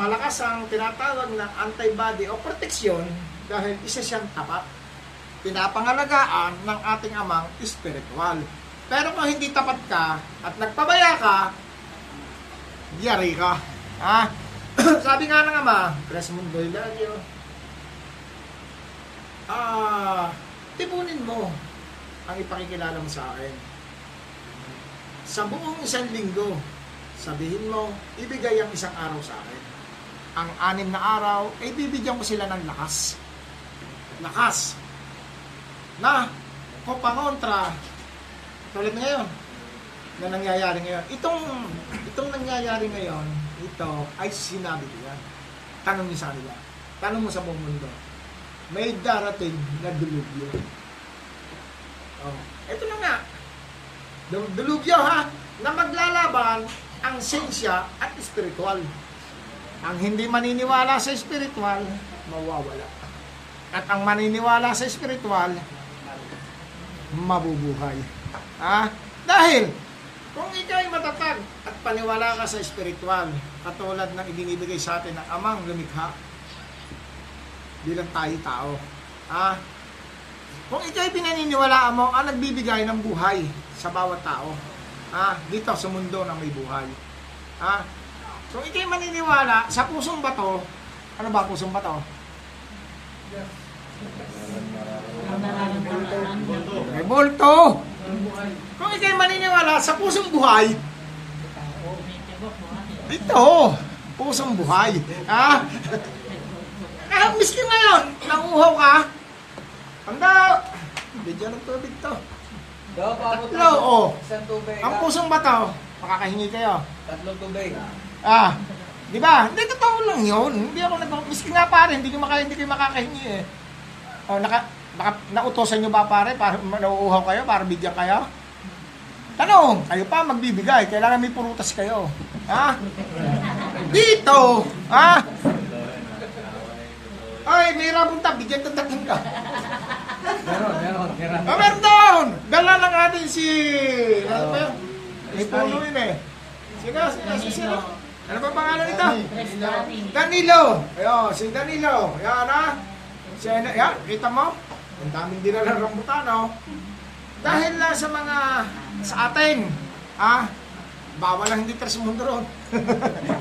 malakas ang tinatawag ng antibody o proteksyon dahil isa siyang tapat. Pinapangalagaan ng ating amang espiritual. Pero kung hindi tapat ka at nagpabaya ka, yari ka. Ah? Sabi nga ng ama, Tres Mundo Ilagyo, tipunin mo ang ipakikilala mo sa akin. Sa buong 1 linggo, sabihin mo, ibigay ang 1 araw sa akin. Ang 6 na araw, ay bibigyan ko sila ng lakas. Lakas. Na, kung pangontra, tulad ngayon, na nangyayari ngayon. Itong nangyayari ngayon, ito ay sinabi ko yan. Tanong niyo sa kanila. Tanong mo sa buong mundo. may darating na dilubyo. Oh, ito na nga. Dilubyo ha, na maglalaban ang sensya at espiritual. Ang hindi maniniwala sa espiritual, mawawala. At ang maniniwala sa espiritual, mabubuhay. Ah, dahil kung ikaw ay matatag at paniwala ka sa espiritual, katulad ng ibinibigay sa atin ng amang lumikha, bilang tayo tao. Ah, kung ikaw ay pinaniniwalaan mo, ang nagbibigay ng buhay sa bawat tao. Ah, dito sa mundo na may buhay. Ah, so ikaw ay maniniwala sa pusong bato. Ano ba pusong bato? Yes. May multo. Kung ikay maniniwala sa pusong buhay, ito, pusong buhay. Ah, miskin na yun, nanguhaw ka. Anda, bigyan ng tubig to. Tatlo, oh. Ang pusong bato, makakahingi kayo. Tatlong tubig. Ah, di ba? Hindi, totoo lang yun. Hindi ako miskin nga pare, hindi kayo makakahingi eh. Oh, nautosan nyo ba pare para nauuhaw kayo, para bigyan kayo? Tanong, kayo pa magbibigay, kailangan may purutas kayo. Ha? Dito! Ha? Ay, may rabunta, bigyan tatatang ka. Meron. Oh, meron doon! Gala lang natin si... Ano ba yun? May puno yun eh. Sino? Ano ba pangalan nito? Danilo. Ayun, si Danilo. Ayan ha? Yan, kita mo? Ang daming dinalang rambutan, oh. Dahil lang sa mga, sa atin, ah, bawal lang hindi Tres Mundo roon.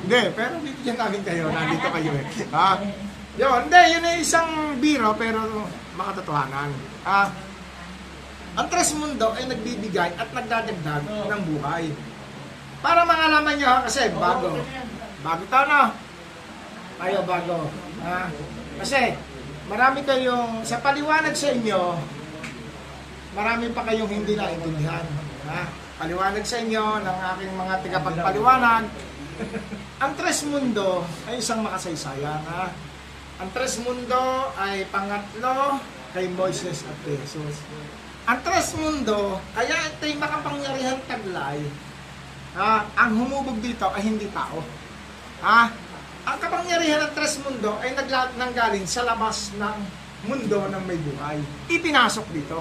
Hindi, pero dito dyan namin kayo, nandito kayo eh. Ah, yun, hindi, yun ay isang biro, pero makatotohanan. Ah, ang Tres Mundo ay nagbibigay at nagdadagdag ng buhay. Para makalaman nyo, kasi bago. Bago tayo na. Ayaw bago. Ah, kasi, marami kayong, sa paliwanag sa inyo, marami pa kayong hindi naintindihan. Ha? Paliwanag sa inyo ng aking mga tagapagpaliwanag. Ang Tres Mundo ay isang makasaysayan. Ha? Ang Tres Mundo ay pangatlo kay Moises at Jesus. Ang Tres Mundo, kaya ito'y makapangyarihan taglay. Ha? Ang humubog dito ay hindi tao. Ha? Ang kapangyarihan ng Tres Mundo ay nanggaling sa labas ng mundo ng may buhay. Ipinasok dito.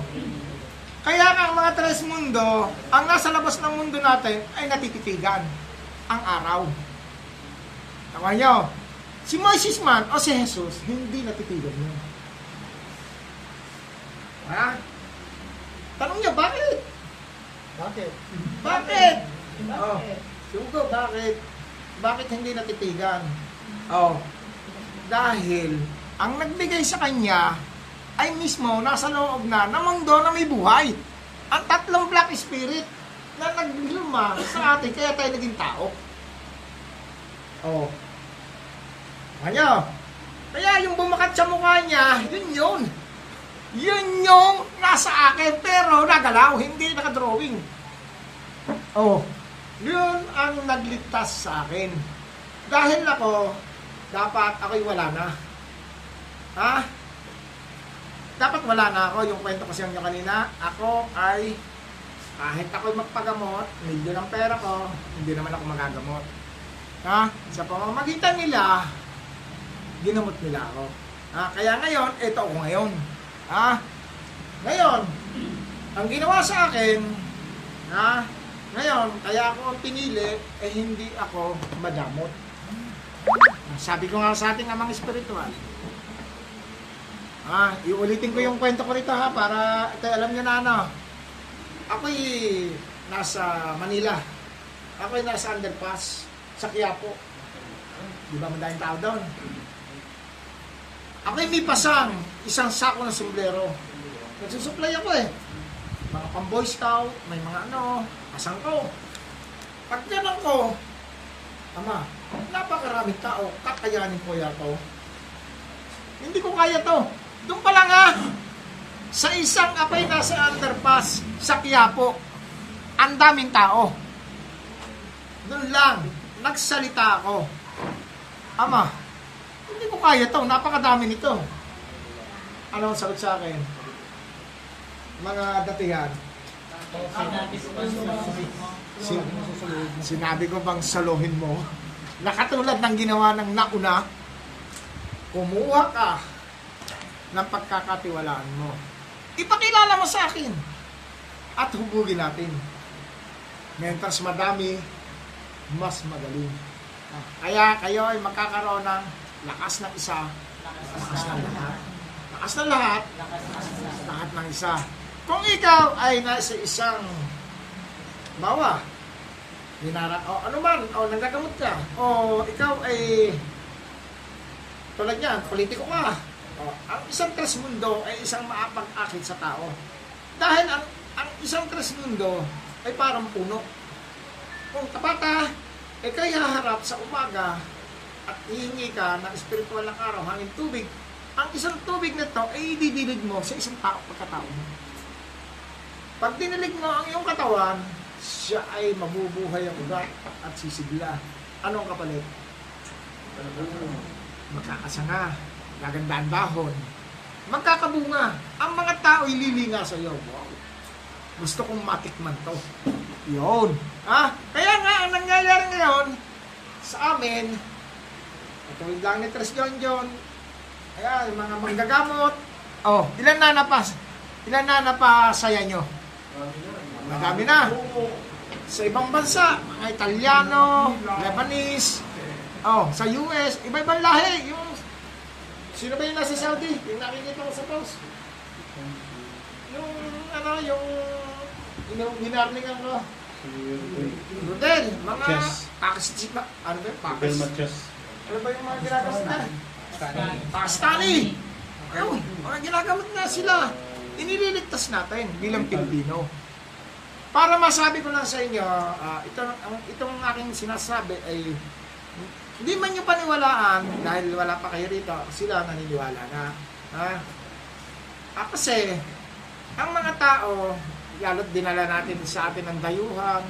Kaya ang mga Tres Mundo, ang nasa labas ng mundo natin ay natititigan ang araw. Tama nyo, si Moises man o si Jesus, hindi natitigan nyo. Ha? Tanong nyo, bakit? Bakit? Sugo, bakit? Bakit hindi natitigan? Oh, dahil ang nagbigay sa kanya ay mismo nasa loob na ng mundo na may buhay. Ang tatlong black spirit na nagluma sa atin kaya tayo naging tao. Oh. Ano? Kaya yung bumakat sa mukha niya, yun. Yun yung nasa akin pero nagalaw, hindi nakadrawing. Oh. Yun ang nagligtas sa akin. Dahil ako, dapat ako'y wala na. Ha? Dapat wala na ako. Yung kwento ko siya nyo kanina, ako ay, kahit ako'y magpagamot, medyo ng pera ko, hindi naman ako magagamot. Ha? Sa pamamagitan nila, ginamot nila ako. Ha? Kaya ngayon, ito ako ngayon. Ha? Ngayon, ang ginawa sa akin, ha? Ngayon, kaya ako pinili, eh hindi ako madamot. Sabi ko nga sa ating amang espiritual. Ah, iulitin ko yung kwento ko rito ha, para ito, alam nyo na ano. Ako'y nasa Manila. Ako'y nasa underpass, sa Quiapo. Di ba madaming tao doon? Ako'y may pasang isang sako ng sombrero. Nagsusupply ako eh. Mga pang-boy scout, may mga ano, asang ko. Pag tiyanan ko, ama, napakaraming tao, kakayanin ko yato. Hindi ko kaya to. Doon pa lang ha, sa isang apay nasa underpass, sa Quiapo, ang daming tao. Doon lang, nagsalita ako. Ama, hindi ko kaya to, napakadami nito. Ano ang sagot sa akin? Mga datihan. Sinabi ko bang saluhin mo? Nakatulad ng ginawa ng nauna, kumuha ka ng pagkakatiwalaan mo. Ipakilala mo sa akin at hubugin natin. Mentors madami, mas magaling. Kaya kayo ay makakaroon ng lakas ng isa, lakas ng lahat. Lakas ng lahat, lahat ng isa. Kung ikaw ay nasa isang bawa, dinara, o ano man, o nanggagamot ka, o ikaw ay tulad niyan, politiko ka, o, ang isang Tres Mundo ay isang maapag-akit sa tao. Dahil ang isang Tres Mundo ay parang puno. Kung tapata, ay kayo haharap sa umaga at hihingi ka ng espiritual ng araw, hangin tubig. Ang isang tubig na ito ay ididilig mo sa isang tao pagkatao. Pag dinilig mo ang iyong katawan, siya ay mabubuhay ang ugat at sisigla. Anong kapalit? Magkakasanga, gagandaan dahon, magkakabunga. Ang mga tao ililinga sa iyo. Wow. Gusto kong matikman to. Yun. Ah, kaya nga, ang nangyayari ngayon sa amin, patawid lang ni Tres Jonjon, ayan, mga manggagamot. Oh, ilan na napas? Ilan na napasaya nyo? Madami na. Sa ibang bansa, mga Italiano, Lebanese, oh, sa US, iba-ibang lahi. Yung, sino ba yung nasa Saudi? Yung nakikita ko sa post. Yung, ano, yung, ginarningan ko. Rodel, mga, ano ba yung Pakis? Ano ba yung mga ginagamot na? Pakistani. Ayun, mga ginagamot na sila. Inililigtas natin bilang Pilipino. Para masabi ko lang sa inyo, itong aking sinasabi ay hindi man nyo paniwalaan dahil wala pa kayo rito, sila naniniwala na. Kasi, ang mga tao, lalo't dinala natin sa atin ang dayuhan,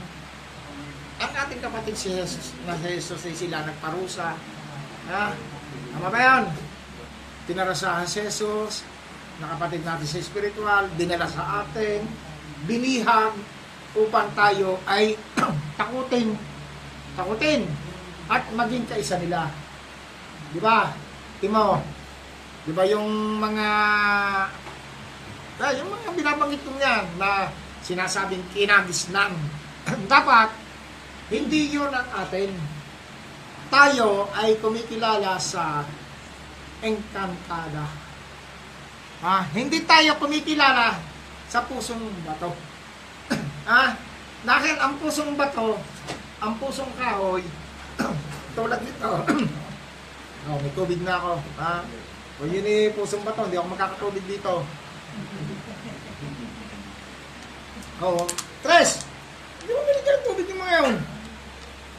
ang ating kapatid si Jesus, na si Jesus ay sila nagparusa. Tama ba yan? Tinarasahan si Jesus, nakapatid natin sa espiritual, dinala sa atin, binihan upang tayo ay takutin at maging kaisa nila. Di ba? Timo, di ba yung mga binabanggit ko niyan na sinasabing kinagisnan? Dapat, hindi yun ang atin. Tayo ay kumikilala sa engkantada. Hindi tayo kumikilala sa pusong bato. Dahil ang pusong bato, ang pusong kahoy, tulad nito. Oh, may COVID na ako. O yun eh, pusong bato, hindi ako magkaka-COVID dito. Oh, Tres! Hindi mo binigyan ng COVID yung mga yun.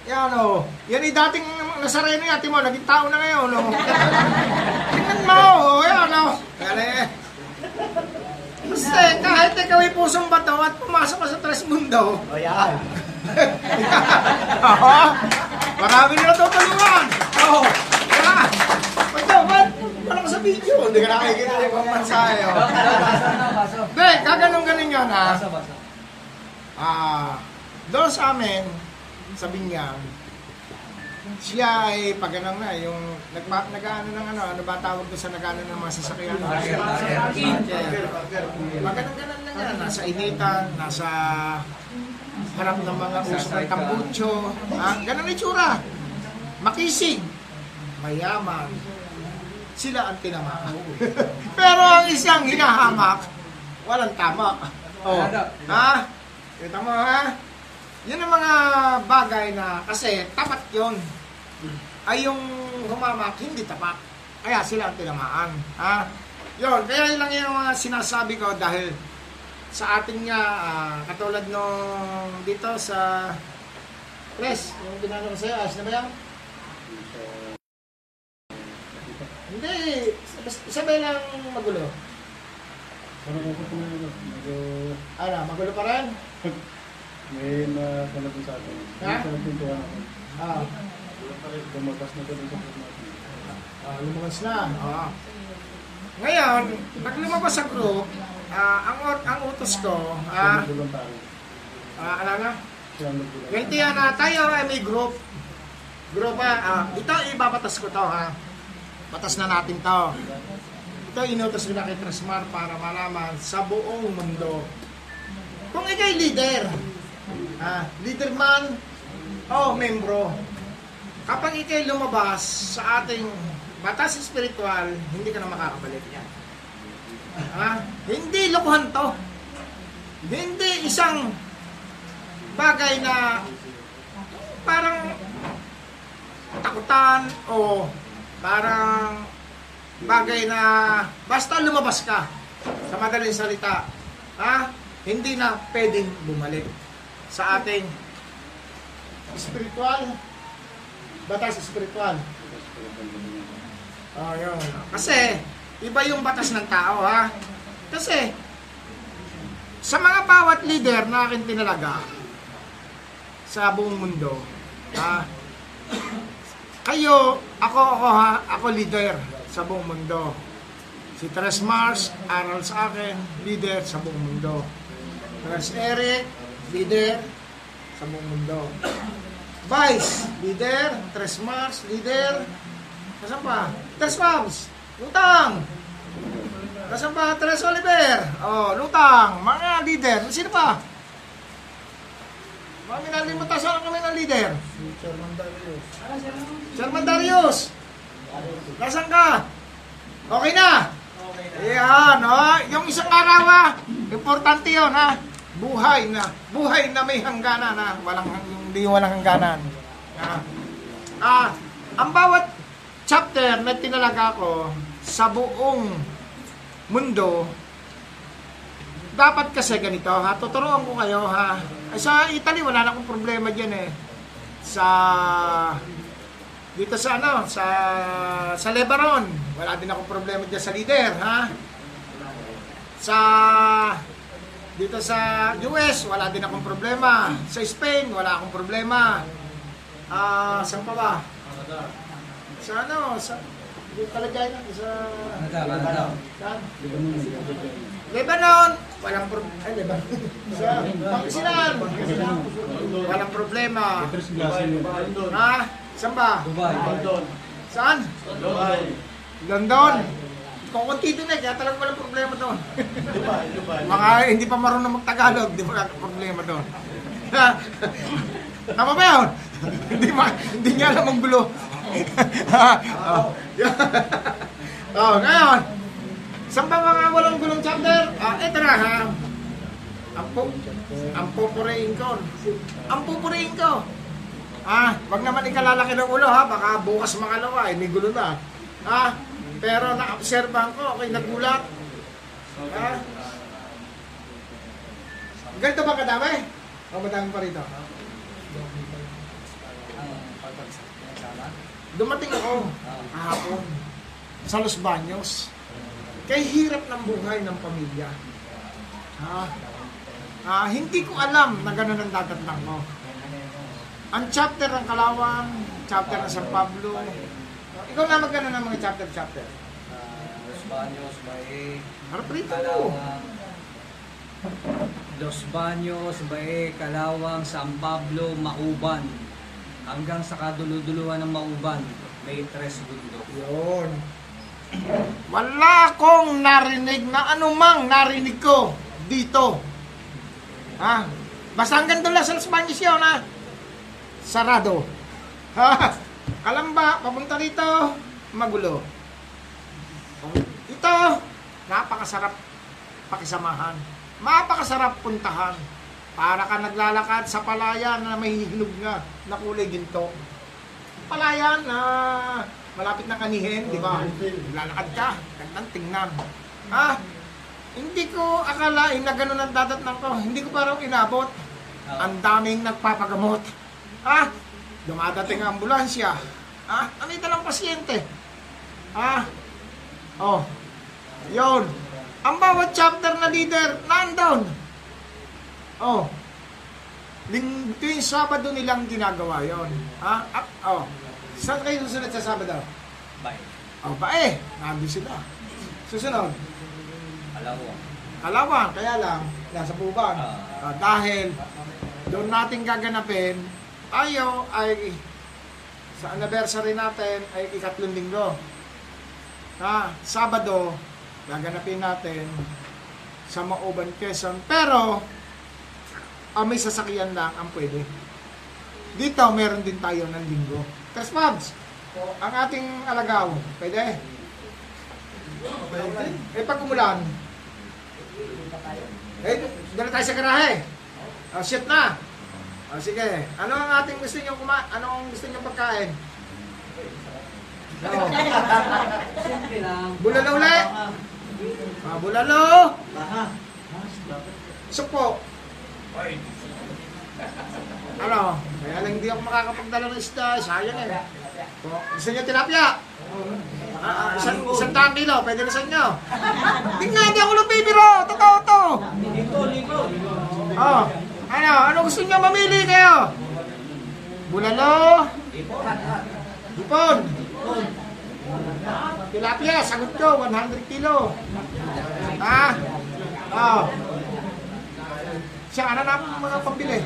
Yan o. Yan eh, dating nasareno yung ati mo, naging tao na ngayon. No? Tingnan mo, o. Yan o. Yan eh. Kasi kahit ikaw ay pusong bato at pumasok ka sa Tres Mundo. O yan. Oo. Marami na natutulungan. Oo. Yan. Paano ka sa video? Hindi ka nakikita yung pampansahe. Hindi, kaganong-ganon yun ha. Doon sa amin, sabi niya, siya ay pagganang na, yung nag-ano ng ano ba tawag doon sa nag-ano ng mga sasakyan? Pagganang-ganan lang yan, nasa initan, nasa harap ng mga usok ng tambucho, ganun itsura, makisig, mayaman, sila ang tinamaan. Pero ang isang hinahamak, walang tamak. Kita mo ha? Yun ang mga bagay na, kasi tapat yun, ay yung humamak, hindi tapat. Kaya sila ang tinamaan. Yun, kaya yun lang yung mga sinasabi ko dahil sa atin nga, katulad nung dito sa Tres, yung binanong sa'yo, ayos na ba yan? Hindi, sabay lang magulo. Ano, magulo pa rin? May masalapin sa akin. Ha? Masalapin ko ako. Lumakas na ito. Lumakas na. Ngayon, pag lumabas sa group, ang utos ko, gantihan na tayo ay may group. Ito ibabatas ko to ha. Batas na natin to. Ito inutos ko na kay Tres Mars para malaman sa buong mundo. Kung ikay leader, leader man o membro, kapag ikay lumabas sa ating batas spiritual, hindi ka na makakabalik niya. Hindi lokohan to. Hindi isang bagay na parang takutan o parang bagay na basta lumabas ka sa madaling salita. Hindi na pwedeng bumalik sa ating spiritual, batas spiritual. Oh, yun. Kasi iba yung batas ng tao, ha? Kasi sa mga bawat leader na akin pinalaga sa buong mundo, kayo, ako, ha? Ako leader sa buong mundo. Si Tres Mars, aral sa akin, leader sa buong mundo. Tres Erwin, leader sa buong mundo. Vice, leader. Tres Mars, leader. Kasan pa? Tres Mars, lutang. Kasan pa? Tres Oliver, lutang. Mga leader, sino pa? Mami nalimutan, saan kami ng leader? Chairman Darius. Chairman Darius, nasan ka? Okay na? Okay na. Yan, yung isang araw, importante yun, ha? Buhay na. Buhay na may hangganan, ha? Walang hangganan. Ang bawat chapter na tinalaga ko sa buong mundo, dapat kasi ganito, ha? Tuturuan ko kayo, ha? Sa Italy, wala na akong problema dyan, eh. Dito sa sa Lebanon, wala din akong problema dyan sa leader, ha? Dito sa US, wala din akong problema. Sa Spain, wala akong problema. Saan pa ba? Sa kalagay na, sa Lebanon, walang problema. Sa Pangasinan, walang problema. Saan ba? Dubai. Saan? London. Kung konti din eh, kaya talagang walang problema doon. Dubai. Mga hindi pa marunong mag-Tagalog, di ba problema doon? Tama ba yun? Hindi niya alam ang gulo. Ngayon, saan ba mga walang gulong chapter? Ito na ha. Ang pupurihin ko. Wag naman ikalalaki ng ulo, ha. Baka bukas mga lawa, may gulo na. Pero na-observahan ko, okay, nagulat. Ganito ba kadami? O madami pa rito? Dumating ako kahapon sa Los Baños. Kaya hirap ng buhay ng pamilya. Hindi ko alam na ganun ang dadatang mo. Ang chapter ng Kalawang, chapter ng San Pablo. Ikaw na magkano ng mga chapter? Los Baños, Bae, Kalawang. Los Baños, Bae, Kalawang, San Pablo, Mauban. Hanggang sa kaduluduluhan ng Mauban, may Tres Mundo. Yun. Wala akong narinig na anumang narinig ko dito. Basta ang ganda lang sa Los Baños yun, ha? Sarado. Alam ba, papunta dito, magulo. Ito, napakasarap pakisamahan. Napakasarap puntahan. Para ka naglalakad sa palayan na may hilog na kulay ginto. Palayan na malapit na kanihin, di ba? Lalakad ka, gandang tingnan. Hindi ko akalain na ganun ang dadatnan ko. Hindi ko parang inabot. Ang daming nagpapagamot. Dumadating ang ambulansya. Anita ng pasyente. Yun. Ang bawat chapter na leader, nandun. Ito yung Sabado nilang ginagawa yun. Saan kayo susunod sa Sabado? Bae. Bae. Nandun sila. Susunod? Kalawang. Kalawang, kaya lang, nasa Mauban. Dahil doon natin gaganapin, tayo ay sa anniversary natin ay ikatlong linggo. Sabado, gaganapin natin sa Mauban, Quezon. Pero, may sasakyan lang ang pwede. Dito, meron din tayo ng linggo. Tres Mars, ang ating alagaw, pwede? Eh, pag umulan, dala tayo sa garahe. Shit na. Sige, ano ang ating gusto nyo kumain? Ano ang gusto nyo pagkain? Bulalo ulit. Bulalo. Supo. Ano? Kaya lang hindi ako makakapagdala ng isda. Sayang eh. Gusto nyo tilapia? Isang taang kilo. Pwede na sa inyo. Tingnan, hindi ako lumibiro. Totoo to. Ano? Ano gusto nyo mamili kayo? Bulalo? Dipon? Tilapia, sagot ko. 100 kilo. Siya, ano na mga pambili?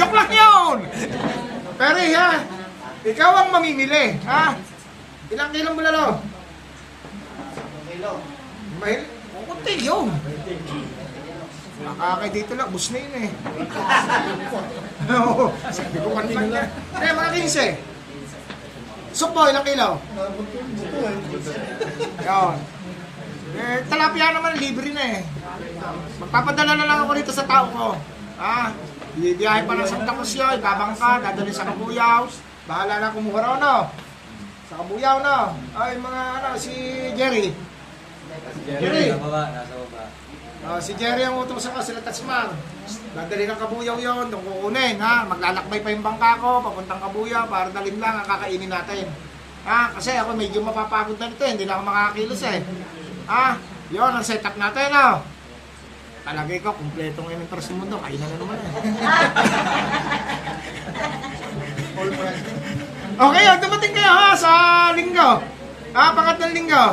Joke lang yun! Pero ha, ikaw ang mamimili, ha? Ilang kilong bulalo? Kilo. Mahil? Kunti yun. Nakakay dito lang, bus na yun eh. Oo, sabi ko kanina na. Eh, mga 15. Sukbo, ilang kilaw? Yun. Eh, talapia naman, libre na eh. Magpapadala na lang ako dito sa tao ko. Ibiyahe pa ng Santa Rosa, gabang ka, dadali sa Cabuyao. Bahala na kumuha raw, no? Sa Cabuyao, no? Ay, mga ano, si Jerry. Jerry? Nasa baba, nasa baba. Si Jerry ang utusan ko, sila Tasman. Dadali ng Cabuyao yun, doon kukunin, ha? Maglalakbay pa yung bangka ko, papuntang Cabuyao, para dalhin lang ang kakainin natin. Kasi ako medyo mapapagod na nito, hindi lang ako makakakilos eh. Yun ang setup natin, no? Talagay ko, kumpletong yun ng Tres Mundo, kainan na naman eh. Okay, dumating kayo ha, sa linggo. Pangatlang linggo.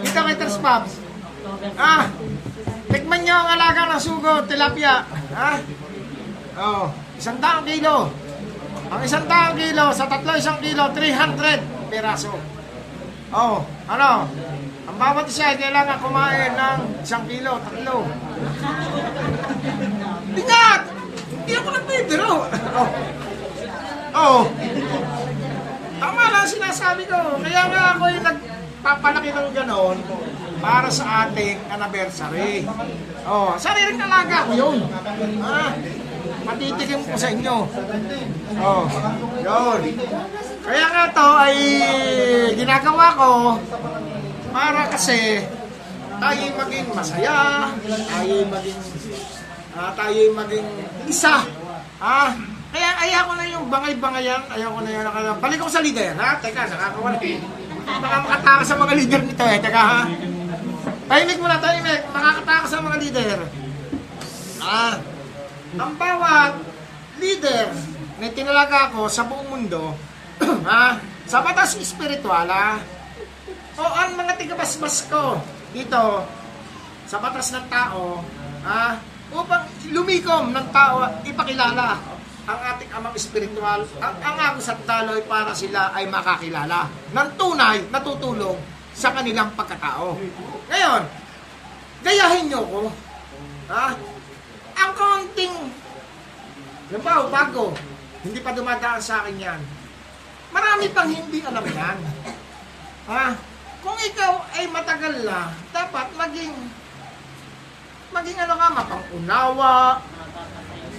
Dito kay Tres Pubs. Tikman nyo ang alaga ng sugo, tilapia. Isang taong kilo. Ang isang taong kilo, sa tatlo isang kilo, 300 peraso. Ano? Ang bawat isa ay kailangan kumain ng isang kilo, tatlo. Tingat! Hindi ako nagpidero. Tama lang ang sinasabi ko. Kaya nga ako yung nagpapalaki ng gano'n para sa ating anniversary. Sariling alaga ko yun. Matitikim ko sa inyo. Yun. Kaya nga to ay ginagawa ko para kasi tayo'y maging masaya, tayo'y maging isa. Kaya ayaw ko na yung bangay-bangayan, ayaw ko na yung nakala. Balik ako sa leader, ha? Teka, nakakawa na. Baka makataka sa mga leader nito eh, teka ha? Tahimik muna, tahimik. Makakataka sa mga leader. Ang bawat leader na tinalaga ko sa buong mundo, sa batas espiritual, o ang mga tigabasbas ko dito sa batas ng tao, upang lumikom ng tao at ipakilala ang ating amang espiritual, ang angang sa daloy para sila ay makakilala ng tunay na tutulong sa kanilang pagkatao. Ngayon, gayahin nyo ko. Ang konting labaw, bago, hindi pa dumadaan sa akin yan. Marami pang hindi alam yan. Kung ikaw ay matagal na, dapat maging ano ka, mapangunawa,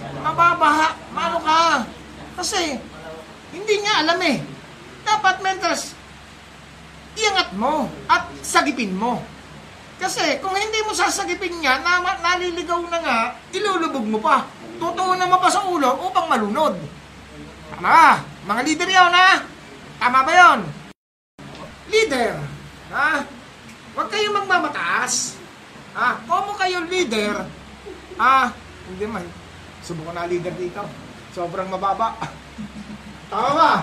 mababaha, maano ka. Kasi, hindi niya alam eh. Dapat, mentors, iangat mo at sagipin mo. Kasi, kung hindi mo sasagipin niya, naliligaw na nga, ilulubog mo pa. Totoo na mo pa sa ulo upang malunod. Tama, mga leader yun ha. Tama ba yun? Leader. Huwag kayong magmamataas. Kung kayo leader, hindi man, subukan na leader dito. Sobrang mababa. Tama ba?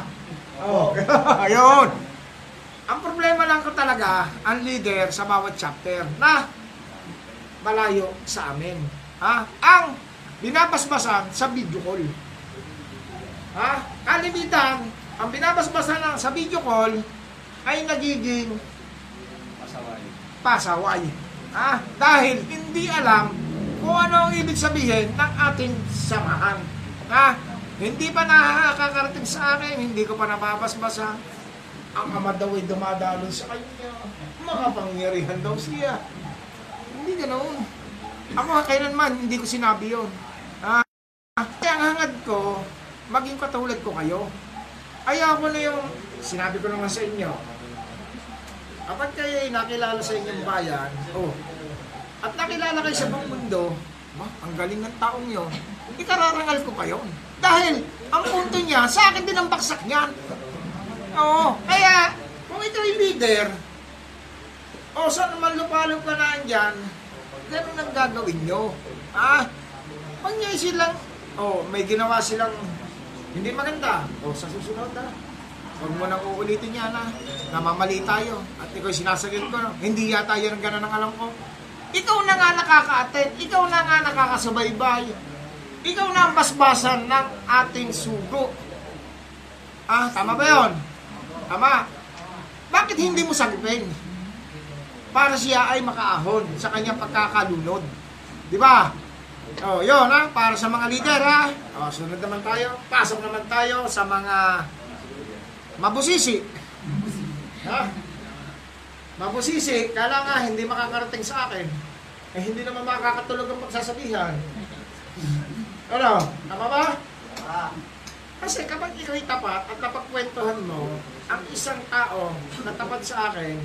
Ayun. Ang problema lang ko talaga, ang leader sa bawat chapter na malayo sa amin. Ha? Ang binabasbasan sa video call. Ha? Kalimitan, ang binabasbasan lang sa video call ay nagiging pasaway. Ha? Dahil hindi alam kung ano ang ibig sabihin ng ating samahan. Ha? Hindi pa nakakarating sa akin, hindi ko pa nababasbasan. Ang ama daw ay dumadalo sa kanya. Makapangyarihan daw siya. Hindi ganoon. Ako kailanman, hindi ko sinabi yun. Kaya ang hangad ko, maging katulad ko kayo. Ayaw ko na yung, sinabi ko naman sa inyo, kapag kayo nakilala sa inyong bayan, oh, at nakilala kayo sa buong mundo, ang galing ng taong yun, ikararangal ko kayo. Dahil, ang punto niya, sa akin din ang baksak niyan. Oo, kaya kung ito yung leader o saan naman lupalong ka na andyan, ganun ang gagawin nyo. Pag nyo silang may ginawa silang hindi maganda, sa susunod huwag mo nang uulitin yan, namamali tayo at ikaw sinasagil ko, hindi yata yan ang ganun ang alam ko. Ikaw na nga nakaka-attend, ikaw na nga nakakasubaybay, ikaw na ang basbasan ng ating sugo. Tama ba yun? Tama. Bakit hindi mo sagupin? Para siya ay makaahon sa kanyang pagkakalunod. Di ba? O, yun ha? Para sa mga leader ha? O, sunod naman tayo. Pasok naman tayo sa mga mabusisi. Ha? Mabusisi, kala nga hindi makakarating sa akin. Eh, hindi naman makakatulog ang pagsasabihan. Ano? Tama ba? Tama. Kasi kapag ikaw'y tapat at napagkwentuhan mo ang isang tao na tapat sa akin,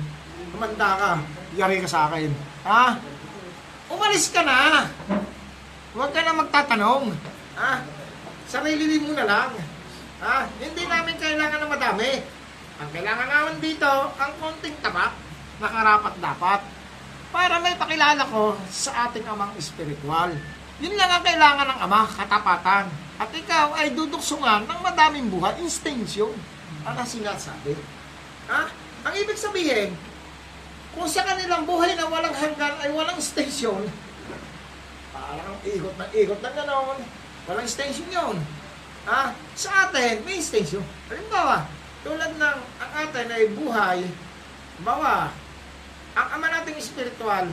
kumanda ka, yari ka sa akin. Ha? Umalis ka na! Huwag ka na magtatanong. Ha? Sarili mo na lang. Ha? Hindi namin kailangan na madami. Ang kailangan naman dito, ang konting tapat na karapat dapat. Para may pakilala ko sa ating amang espiritual. Yun lang ang kailangan ng ama, katapatan. At ikaw ay duduksungan ng madaming buhay, instensyon. Ano sinasabi? Ha? Ang ibig sabihin, kung sa kanilang buhay na walang hanggan ay walang station, parang ikot na ganoon, walang station yun. Ha? Sa atin, may station. Halimbawa, tulad ng ang atin ay buhay, bawa, ang ama nating espiritual,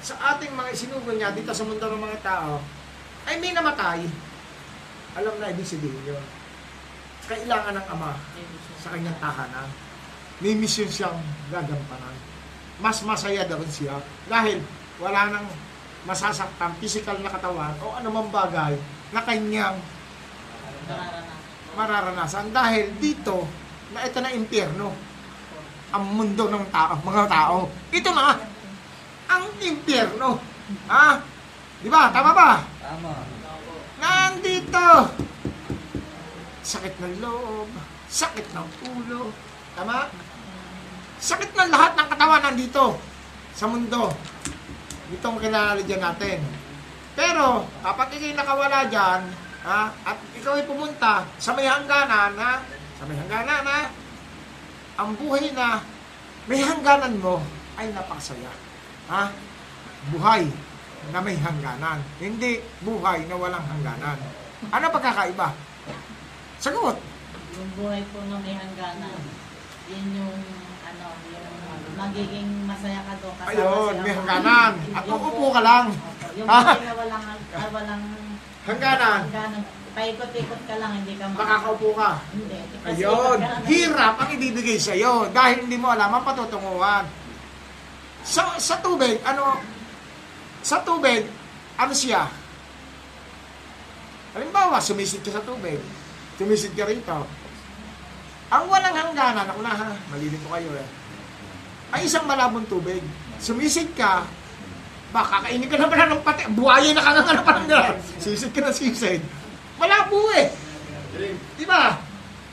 sa ating mga isinugo niya dito sa mundo ng mga tao, ay may namatay. Alam na ibig sabihin yun. Kailangan ng ama sa kanyang tahanan. May mission siyang gagampanan. Mas masaya daw siya dahil wala nang masasaktang physical na katawan o anumang bagay na kanyang mararanasan. Dahil dito, na ito na impyerno. Ang mundo ng tao, mga tao. Ito na ang impyerno. Ha? Di ba? Tama ba? Tama. Nandito. Sakit ng loob. Sakit ng ulo. Tama? Sakit ng lahat ng katawan nandito. Sa mundo. Itong kilala dyan natin. Pero, kapag ikay nakawala dyan, ha, at ikaw ay pumunta sa may hangganan, ha? Sa may hangganan, ha? Ang buhay na may hangganan mo ay napakasaya. Ha? Buhay na may hangganan. Hindi buhay na walang hangganan. Ano pagkakaiba? Sagot! Yung buhay po na may hangganan, yun yung, ano, yung magiging masaya ka doon. Ayun, may hangganan. At uupo ka lang. Yung buhay na walang hangganan. Paikot-ikot ka lang, hindi ka makakaupo ka. Hindi. Ayun, hirap ang ibibigay sa'yo dahil hindi mo alam ang patutunguhan. Sa tubig, ano? Sa tubig, ano siya? Halimbawa, sumisid ka sa tubig. Sumisid ka rito. Ang walang hangganan, ako na ha, malilito kayo eh. Ang isang malabong tubig. Sumisid ka, baka kainin ka na pala ng pati, buhayin na ka na pala na. Sisid ka na sisid. Malabo eh. Diba?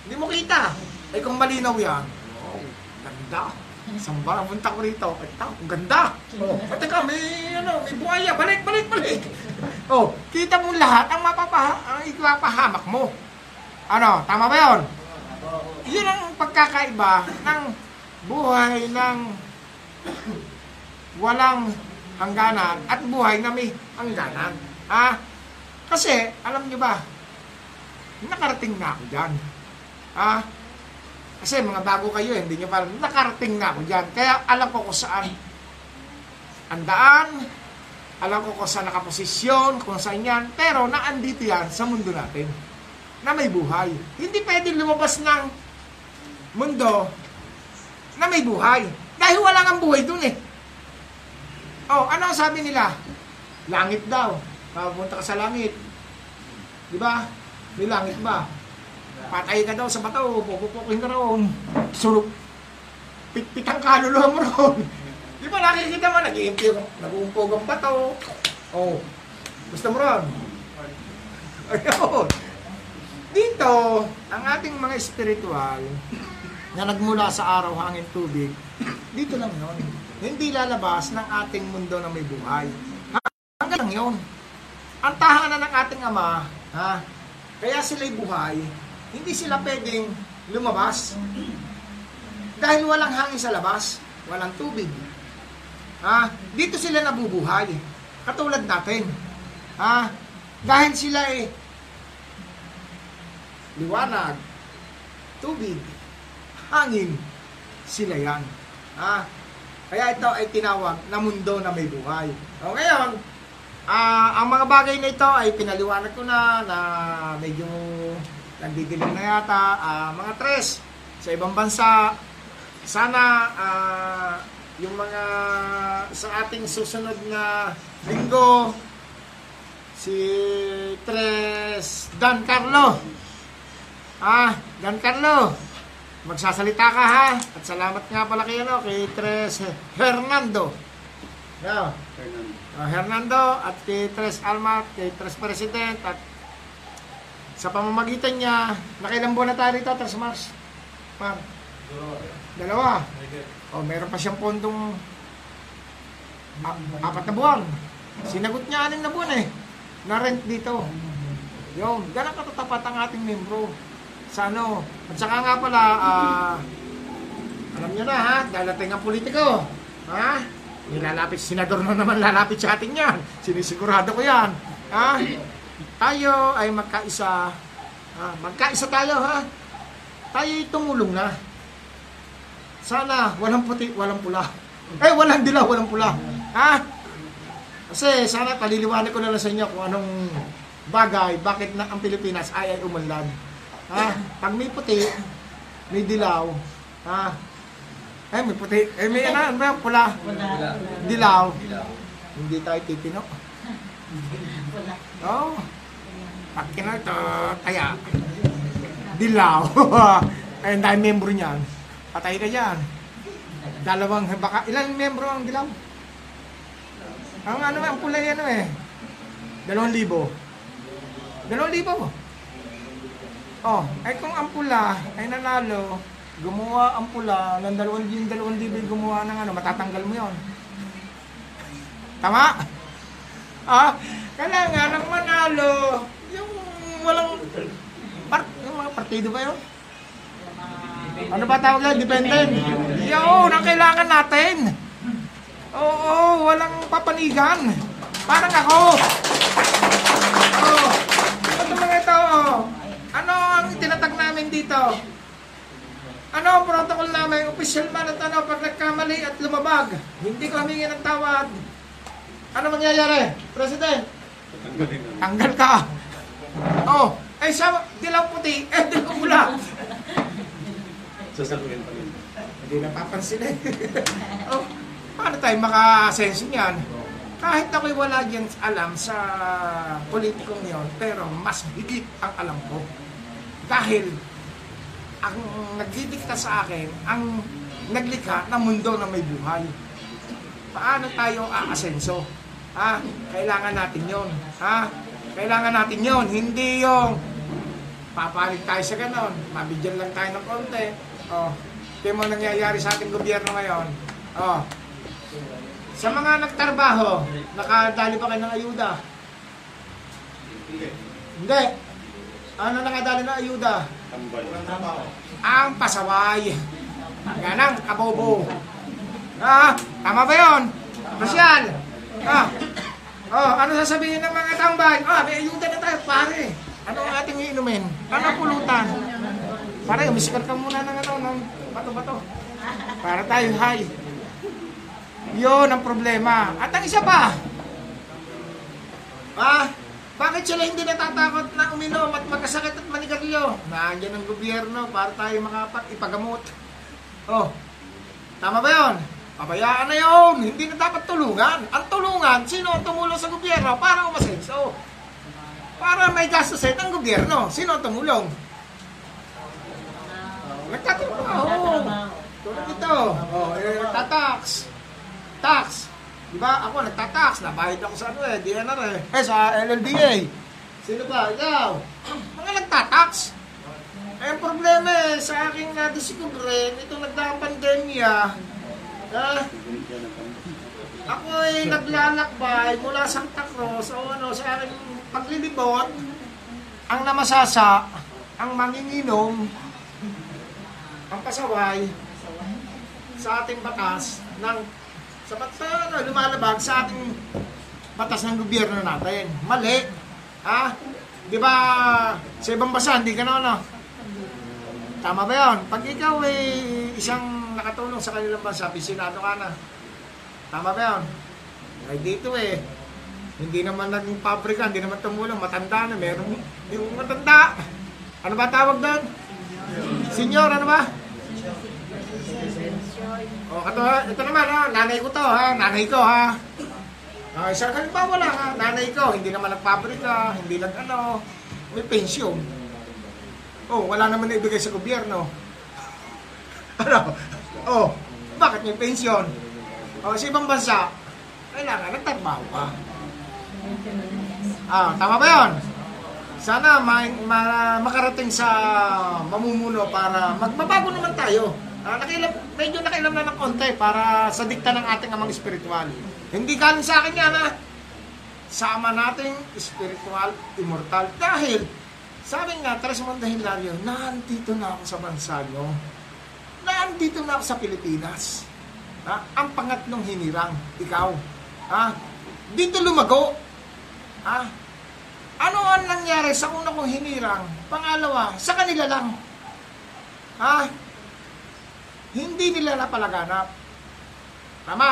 Hindi mo kita. Eh kung malinaw yan, oh, ganda. Samba, punta ko rito. Ay, tao, ganda. Oh, teka, may, ano, may buhaya. Balik, balik, balik. Oh, kita mo lahat ang ipapahamak mo. Ano, tama ba yun? Yun ang pagkakaiba ng buhay ng walang hangganan at buhay na may hangganan. Ah, kasi, alam nyo ba, nakarating na ako dyan. Ah, kasi mga bago kayo, hindi nyo parang nakarating na ako dyan. Kaya alam ko kung saan ang daan, alam ko kung saan nakaposisyon, kung saan yan. Pero naandito yan sa mundo natin na may buhay. Hindi pwedeng lumabas ng mundo na may buhay. Dahil wala nang buhay dun eh. Oh, ano sabi nila? Langit daw. Papunta ka sa langit. Di ba? May langit ba? Patay ka daw sa bato, pupupukin ka roon, suruk, pitang kaluluwa mo roon. Di ba nakikita mo, nag-uumpog ang bato. Oh, gusto mo roon? Ayun. Dito, ang ating mga spiritual na nagmula sa araw, hangin, tubig, dito lang yun. Hindi lalabas ng ating mundo na may buhay. Hanggang lang yun. Ang tahanan ng ating ama, ha? Kaya sila'y buhay, hindi sila pwedeng lumabas dahil walang hangin sa labas, walang tubig. Ah, dito sila nabubuhay katulad natin. Ah, dahil sila ay liwanag, tubig, hangin, sila yan. Ah, kaya ito ay tinawag na mundo na may buhay. O ngayon, ang mga bagay na ito ay pinaliwanag ko na na medyo nagdidilim na yata, mga tres sa ibang bansa. Sana yung mga sa ating susunod na linggo, si Tres Dan Carlo, Dan Carlo, magsasalita ka ha. At salamat nga pala kayo, no, kay Tres Hernando, yeah. Hernando at kay Tres Almat, kay Tres President, at sa pamamagitan niya, nakailang buwan na tayo dito, Tres Mars? Par? Dalawa. O, meron pa siyang pondong 4 na buwan. Sinagot niya 6 na buwan eh. Na-rent dito. Yun, ganang katatapat ang ating membro. Sa ano. At saka nga pala, alam niyo na ha, dalating ang politiko. Ha? Nilalapit, senador na naman lalapit sa atin yan. Sinisigurado ko yan. Ha? Tayo ay magkaisa. Magkaisa tayo ha. Tayo'y tumulong na. Sana walang puti, walang pula. Eh, walang dilaw, walang pula. Ha? Kasi sana taliliwanag ko na lang sa inyo kung anong bagay, bakit na ang Pilipinas ay umunlad. Ha? Pag may puti, may dilaw. Ha? Eh, may puti. Eh, may ano, pula. Dilaw. Hindi tayo titino. Oh, pag kinaltot, kaya dilaw. Ayun dahil membro niyan. Patay ka dyan. Dalawang, baka ilang membro ang dilaw? Ang ano, ang kulay ano eh. 2,000. 2,000. Oh, ay kung ang pula ay nanalo, gumawa ang pula ng 2,000, gumawa ng ano, matatanggal mo yon. Tama? Ah, kailangan ng manalo yung walang yung mga partido ba yun? Ano ba tawag lang? Dependent? Oo, nang kailangan natin. Oo, walang papanigan. Parang ako. Oo. Ito mga ito, ano ang tinatag namin dito? Ano ang protocol namin? Official man at ano, pag nagkamali at lumabag, hindi ko humingi ng tawad. Ano mangyayari, President? Tanggal ka. Oh, ay siya, dilaw puti, eh, dilaw pula. Sasaluhin pa rin. Hindi napapansin eh. Oh, paano tayo makasenso niyan? Kahit ako'y wala dyan alam sa politikong yon, pero mas higit ang alam ko. Dahil, ang nagdidikta sa akin, ang naglikha ng mundo na may buhay. Paano tayo aasenso? Ha? Kailangan natin yon. Ha? Kailangan natin yon. Hindi yung papalit tayo sa ganon. Mabigyan lang tayo ng konti. Oh, ito yung nangyayari sa ating gobyerno ngayon. Oh, sa mga nagtrabaho, nakadali pa kayo ng ayuda? Hindi. Ano nakadali ng ayuda? Ang pasaway. Yan ang kabobo. Tama ba yun? Marsyal. Ano sasabihin ng mga tambay? May ayuda na tayo, pare. Ano ang ating iinumin? Ano ang pulutan? Pare, umisikot ka muna ng bato-bato. Para tayo high. Yun ang problema. At ang isa pa. Bakit sila hindi natatakot na uminom at magkasakit at manigarilyo? Nandiyan ang gobyerno para tayo ipagamot. Tama ba yun? Pabayaan na yun. Hindi na dapat tulungan. Ang tulungan, sino ang tumulong sa gobyerno para umasin? So, para may gastusin ang gobyerno, sino ang tumulong? Nagtatrabaho. Tulad ito. Nagtatax. Tax. Diba? Ako nagtatax, nabayad ako sa DNR sa LLDA. Sino ba? Ikaw. Mga nagtatax. Ay, ang problema sa aking nadisikubre, itong nagdaan-pandemya, ako ay naglalakbay mula sa Santa Rosa sa aking paglilibot, ang namasasa, ang manginginom, ang pasaway sa ating batas ng lumalabag sa ating batas ng gobyerno natin. Mali. Di ba, sa ibang bansa, hindi ka na Tama ba yun? Pag ikaw ay isang nakatulong sa kanilang bansa, bisinado ka na. Tama ba yun? Ay dito hindi naman naging pabrika, hindi naman tumulong, matanda na, meron yung matanda. Ano ba tawag doon? Senyor, ano ba? Ito naman, nanay ko to, isang halimbawa lang, nanay ko, hindi naman nagpabrika, hindi nag may pensyon. Wala naman na ibigay sa gobyerno. Bakit may pensyon? Sa ibang bansa, kailangan nagtatrabaho pa. Tama ba yun? Sana makarating sa mamumuno para magbabago naman tayo. Medyo nakailam na ng konti para sa dikta ng ating amang espiritual. Hindi galing sa akin yan sama nating espiritual immortal. Dahil sabi nga, Tres Mundo, nandito na ako sa bansa nyo. Nandito na ako sa Pilipinas. Ang pangatlong hinirang, ikaw. Dito lumago. Ano ang nangyari sa una kong hinirang? Pangalawa, sa kanila lang. Hindi nila napalaganap. Tama.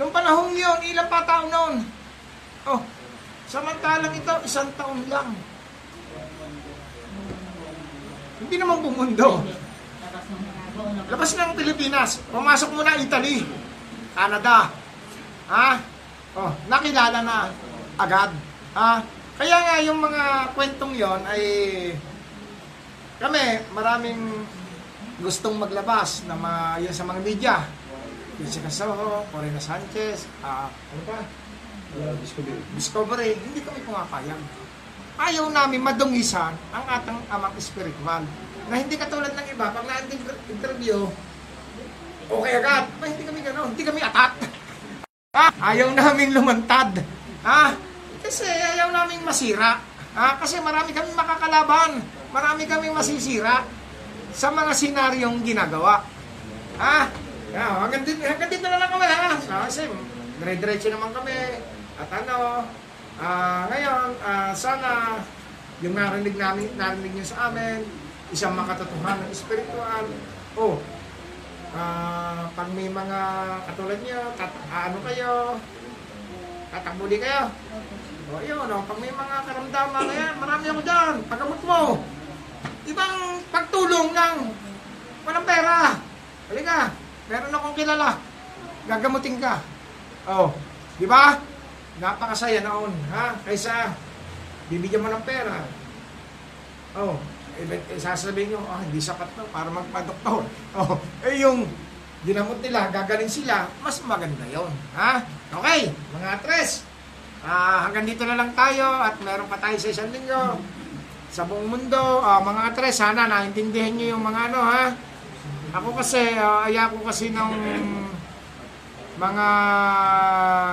Nung panahon yun, ilang pa taon noon? Samantalang ito, isang taon lang. Hindi naman buong mundo. Labas ng Pilipinas. Pumasok muna Italy. Canada. Nakilala na agad. Kaya nga yung mga kwentong yon ay kami, maraming gustong maglabas na yun sa mga media. Yung si Casoho, Corina Sanchez, Discovery. Hindi kami pumapayag. Ayaw namin madungisan ang atang amang espiritual. Na hindi katulad ng iba, pag na-interview, okay agad. Hindi kami gano'n, hindi kami atat. Ayaw namin lumantad. Kasi ayaw namin masira. Kasi marami kami makakalaban. Marami kami masisira sa mga senaryong ginagawa. Hanggang dito na lang kami, kasi dire-diretso naman kami. At ngayon, sana yung narinig nyo sa amin, isang makatotohanan espiritual. Pag may mga katulad nyo, tatakbuli kayo. Pag may mga karamdaman, marami ako dyan, pagkamot mo. Ibang pagtulong ng walang pera. Halika, meron akong kilala. Gagamutin ka. Di ba? Napakasaya noon, kaysa bibigyan mo ng pera. Sasabihin nyo, hindi sapat na para magpadoktor. Yung dinamot nila, gagaling sila, mas maganda yun. Okay, mga tres. Hanggang dito na lang tayo at meron pa tayo sa isang linggo. Sa buong mundo, mga tres, sana naintindihan nyo yung mga Ako kasi, ayaw ko kasi ng mga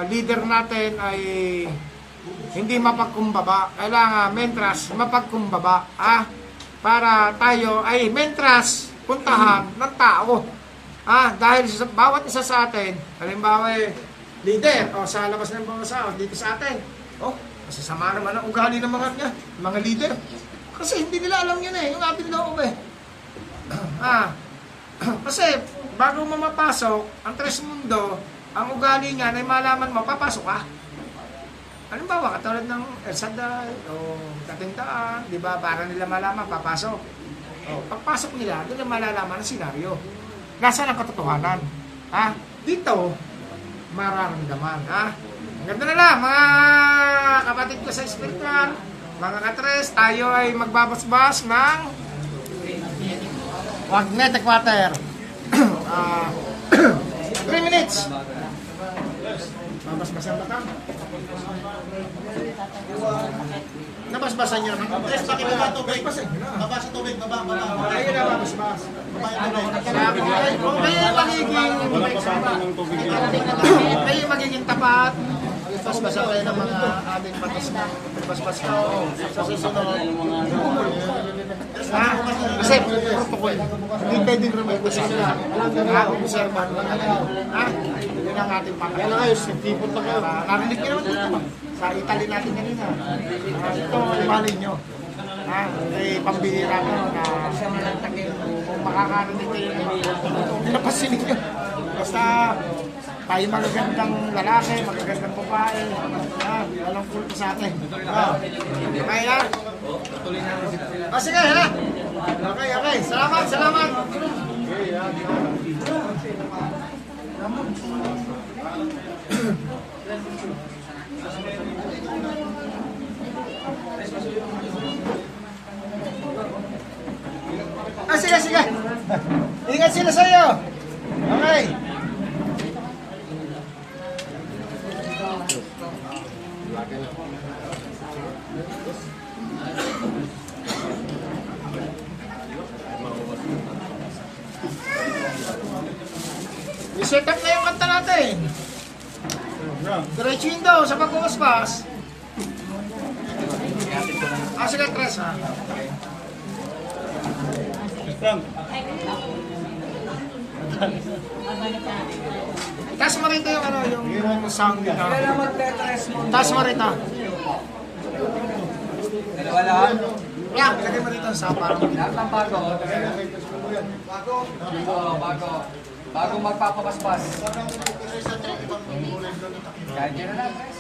leader natin ay hindi mapagkumbaba. Kailangan, mentras, mapagkumbaba. Para tayo ay mentras, puntahan ng tao. Dahil sa bawat isa sa atin, halimbawa leader, o sa labas ng bansa, dito sa atin, masasama naman ang ugali ng mga leader. Kasi hindi nila alam yun yung ating loob Kasi bago mo mapasok ang Tres Mundo, ang ugali niya na malaman mo, papasok ka. Halimbawa, katulad ng El Saday o Katintaan, di ba? Para nila malaman, papasok. Pagpasok nila, doon na malalaman ang senaryo. Nasaan ang katotohanan? Dito, mararamdaman. Ang ganda na lang, mga kapatid ko sa espiritual, mga katres, tayo ay magbabasbas ng magnetic water. 3 minutes. Babasbasan ba ka? Nabasbasan niyo naman. Tres, pakibaba tubig. Baba sa tubig, baba. Kaya na babasbas. Baba yung tubig. Kaya yung magiging tapat. Basbasan kayo ng mga aming patas. Basbas ka. Sa susunod. Kasi protocol. Hindi pwedeng rumagos sila. Observahan lang natin. Yun ang ating pangalan. Kaya kayo, tipon pa kayo. Narinig nyo naman dito. Sa Italy natin kanina. Ito, ibalin nyo. Ay, pambihira ko na kung makakarinig kayo. Napasilip nyo. Basta tayo magagandang lalaki, magagandang babae, walang kulto sa atin. Kaya? Sige, ha? Okay. Salamat. Sige. Ingat sila sa'yo. Okay. I-set up na yung kanta natin. Diretsuin daw sa pag-uuspas. Sige, Tres, ha? Taas mo rito yung sound nito. Taas mo rito. Wala. Lagay mo rito ang sound para mo. Bago magpapapaspas. Kahit yun na lang, Tres.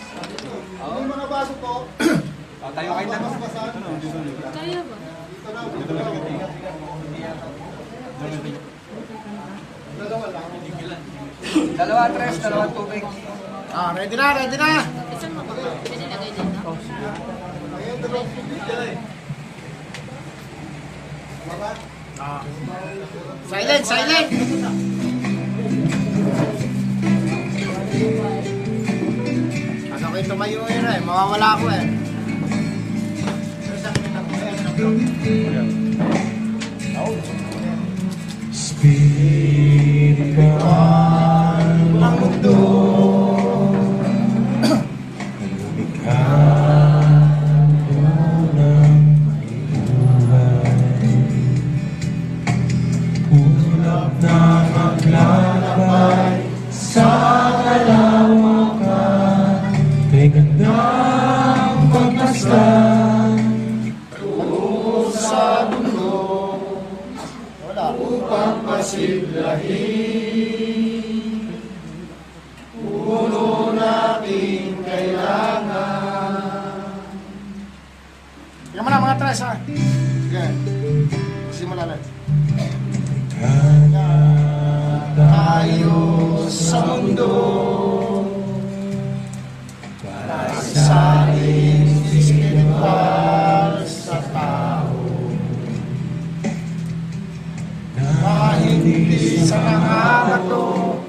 Yung mga baso to, tayo kayo lang. Kaya ba? Dito na. Dalawa, Tres, dalawang tubig. Ready na. Isang mo. Pwede na kayo dito. Ayun, dalawang tubig dala Silent. Ano kayo tumayo mawawala ako Spirit ng mundo, ulap na maglalakbay sa kalawakan, may gandang pagmasdan tuos sa mundo upang pasidlahin puno natin kailangan. Yung muna mga Tres, ha? Okay, simula lang. Tayo sa mundo para sa ating spiritual sa tao na hindi sa nangato,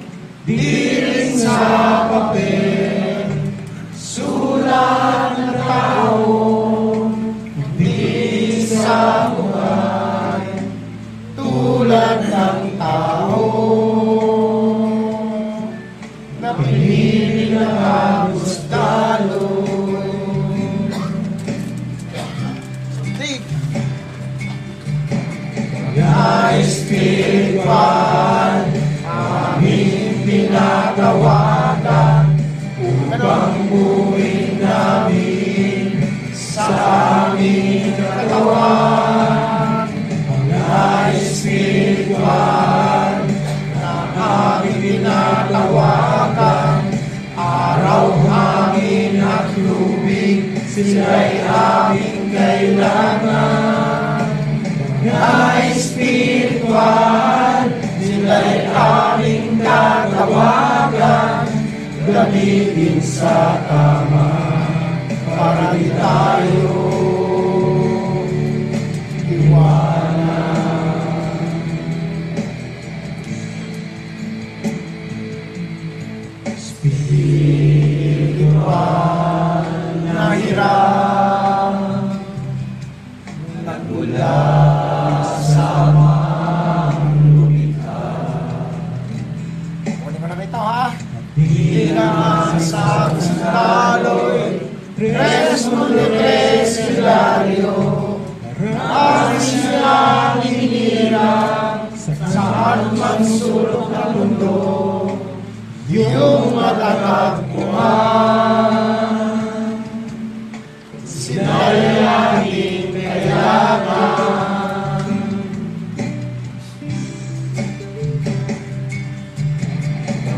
di rin sa papel, sulat ng tao, di sa buhay tulad ng tao na pinili ng Agustalo. Kaya maisipan aming pinatawagan upang buuin namin sa aming katawan ang maisipan na aming pinatawagan araw, hangin at lubig sila'y aming kailangan na espiritual, sila'y aming tatawagan, gamitin sa tama para di tayo iwanan. Espiritual na hirap nagmula sa pagkaloy, Tres Mundo, Tres Hilario, ang silang ininira sa anumang sulok ng mundo, yung matatagpuan. Sinayangin kailangan.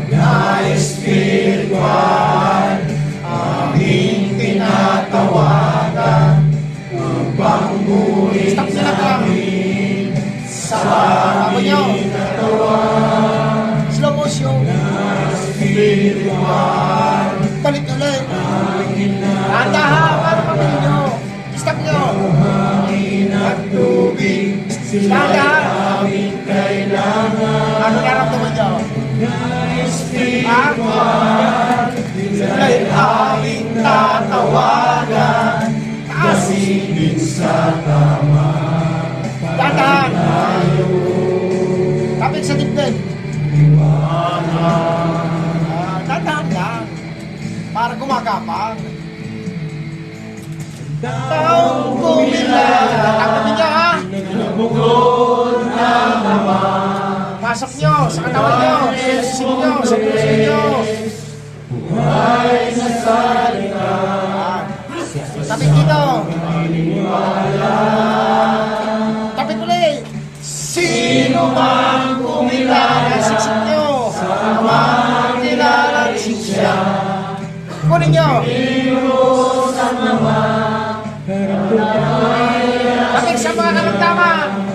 Na-espiritual stop na lang. Sa aming katawan slow motion spiritual palit ulit handa ha para pamilin nyo stop nyo hangin at tubig sila'y aming kailangan ano naramdaman nyo? Spiritual sila'y aming tatawagan kasilin sa tama para tayo kapit sa dibdib iwanan tatahan lang para gumagapang taong kumilang tatahan nyo ha nagbukod na tama pasok nyo sa katawan nyo sisip nyo sa puso nyo buhay sa salita tapit dito tapit ulit sino bang kumilala siksik nyo sama nilala siksya kunin nyo tapit sa mga karamdaman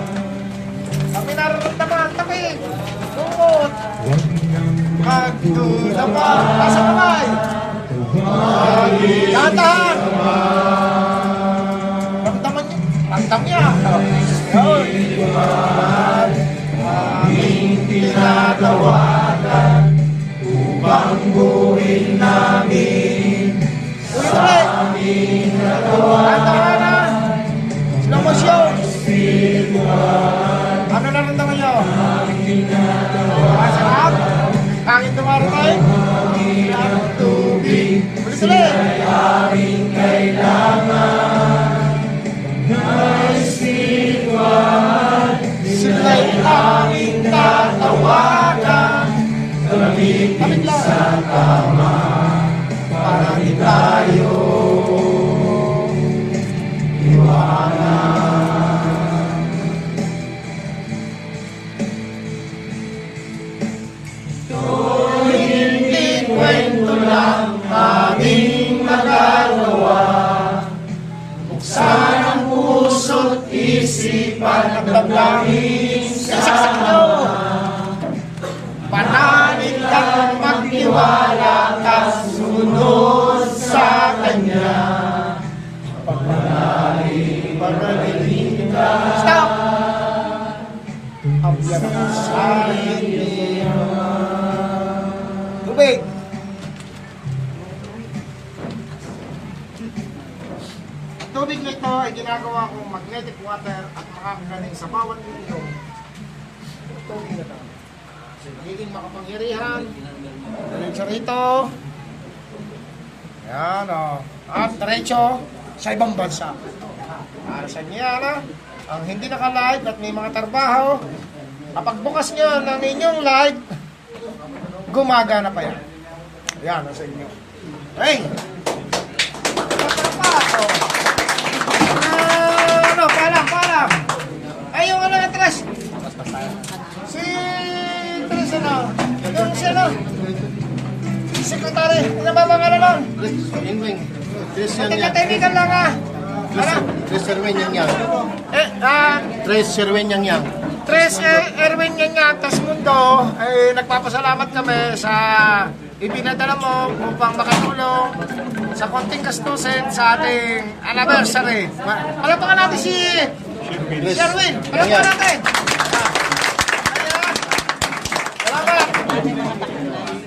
tapit na karamdaman tapit lumot magdulaman nasa kamay katahan ramdaman niya ramdam niya aming tinatawagan upang buuin namin sa aming katawan slow motion ano naramdaman niyo? Masarap hangin tumarapay sila'y aming kailangan na espiritual sila'y aming tatawagan gamitin sa tama para di tayo iwanan ito'y hindi kwento lang aming magagawa buksan ang puso't isipan at damdamin sa pananit at magtiwala kasunod sa Kanya pagpalain pagpalain ka stop sa inyo tubig tubig na ito ay ginagawa kong magnetic water at makakagaling sa bawat ininom. Tubig na ito. Magiging makapangyarihan. Diretso rito. Ayan o. At diretso sa ibang bansa. Para sa niya na. ang hindi naka-live at may mga trabaho, kapag bukas nyo ng inyong live, gumagana pa yan. Ayan, nasa inyo. Hey! Patrabaho! Ano, paalam! Ay, yung ano yung Tres? Si Tres ano? Yung si ano? Si Sekretary, ano ba mga nanon? Matagkatimikan lang ah! Tres Erwin Yang. Tres Erwin Yang. Tres Erwin Yang Tres Mundo. Eh, nagpapasalamat kami sa ipinadala mo upang makatulong sa konting gastusin sa ating anniversary. Palapakan natin si Erwin. Palapakan natin. Salamat.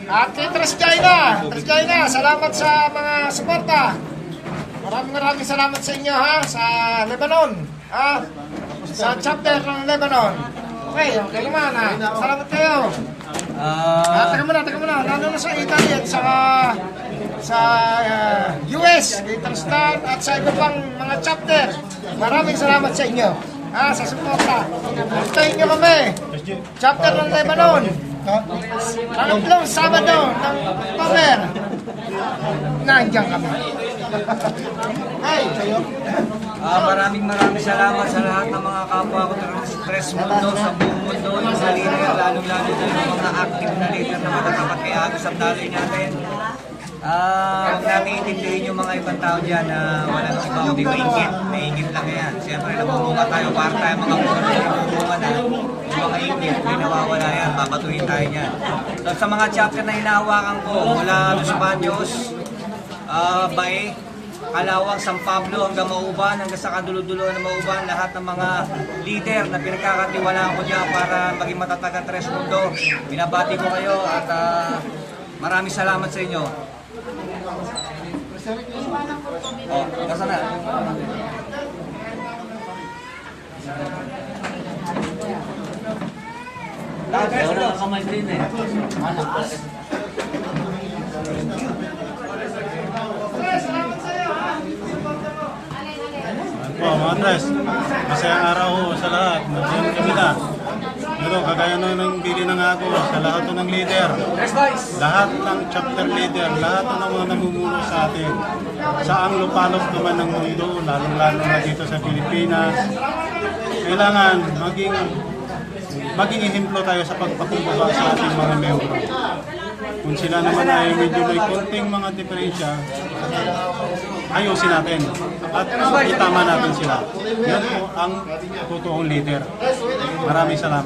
At kay Traskyay na. Traskyay na. Salamat sa mga suporta. Maraming salamat sa inyo ha, sa Lebanon, ha, sa chapter ng Lebanon. Okay naman ha, salamat kayo. Teka muna, lalo na sa Italy at sa US, Interstar at sa iba pang mga chapter. Maraming salamat sa inyo, ha, sa suporta. Antayin nyo kami, chapter ng Lebanon, pangatlong Sabado ng October, nandiyan kami. Maraming salamat sa lahat ng mga kapwa ko sa Tres Mundo, sa buong mundo, yung sa leader, lalo yung mga active na leader na matatapat kay Agus at daloy natin. Huwag namin itindihin yung mga ibang tao dyan na wala ng iba kundi maingit. Maingit lang yan. Siyempre, nabubunga tayo, para tayo mga nabubunga na yung mga ingit. May nawawala yan, babatuhin tayo yan. So, sa mga chapter na hinahawakan ko, mula Los Baños, Bae, Kalawang, San Pablo, hanggang Mauban, hanggang sa kadulo-dulo ng Mauban, lahat ng mga leader na pinagkakatiwalaan ko niya para maging matatag ang Tres Mundo. Binabati ko kayo at maraming salamat sa inyo. Nasa na? Mga Tres, masayang araw sa lahat. Masayang kami na. Ito, kagaya ng bili ng ako sa lahat ng leader. Lahat ng chapter leader, lahat ng mga namumuno sa atin. Sa ang lupalop naman ng mundo, lalong-lalo na dito sa Pilipinas. Kailangan maging ehemplo tayo sa pagpakumbaba sa ating mga membro. Kung sila naman ay medyo may konting mga diferensya, ayusin natin at itama natin sila. Yan po ang totoong leader. Maraming salamat.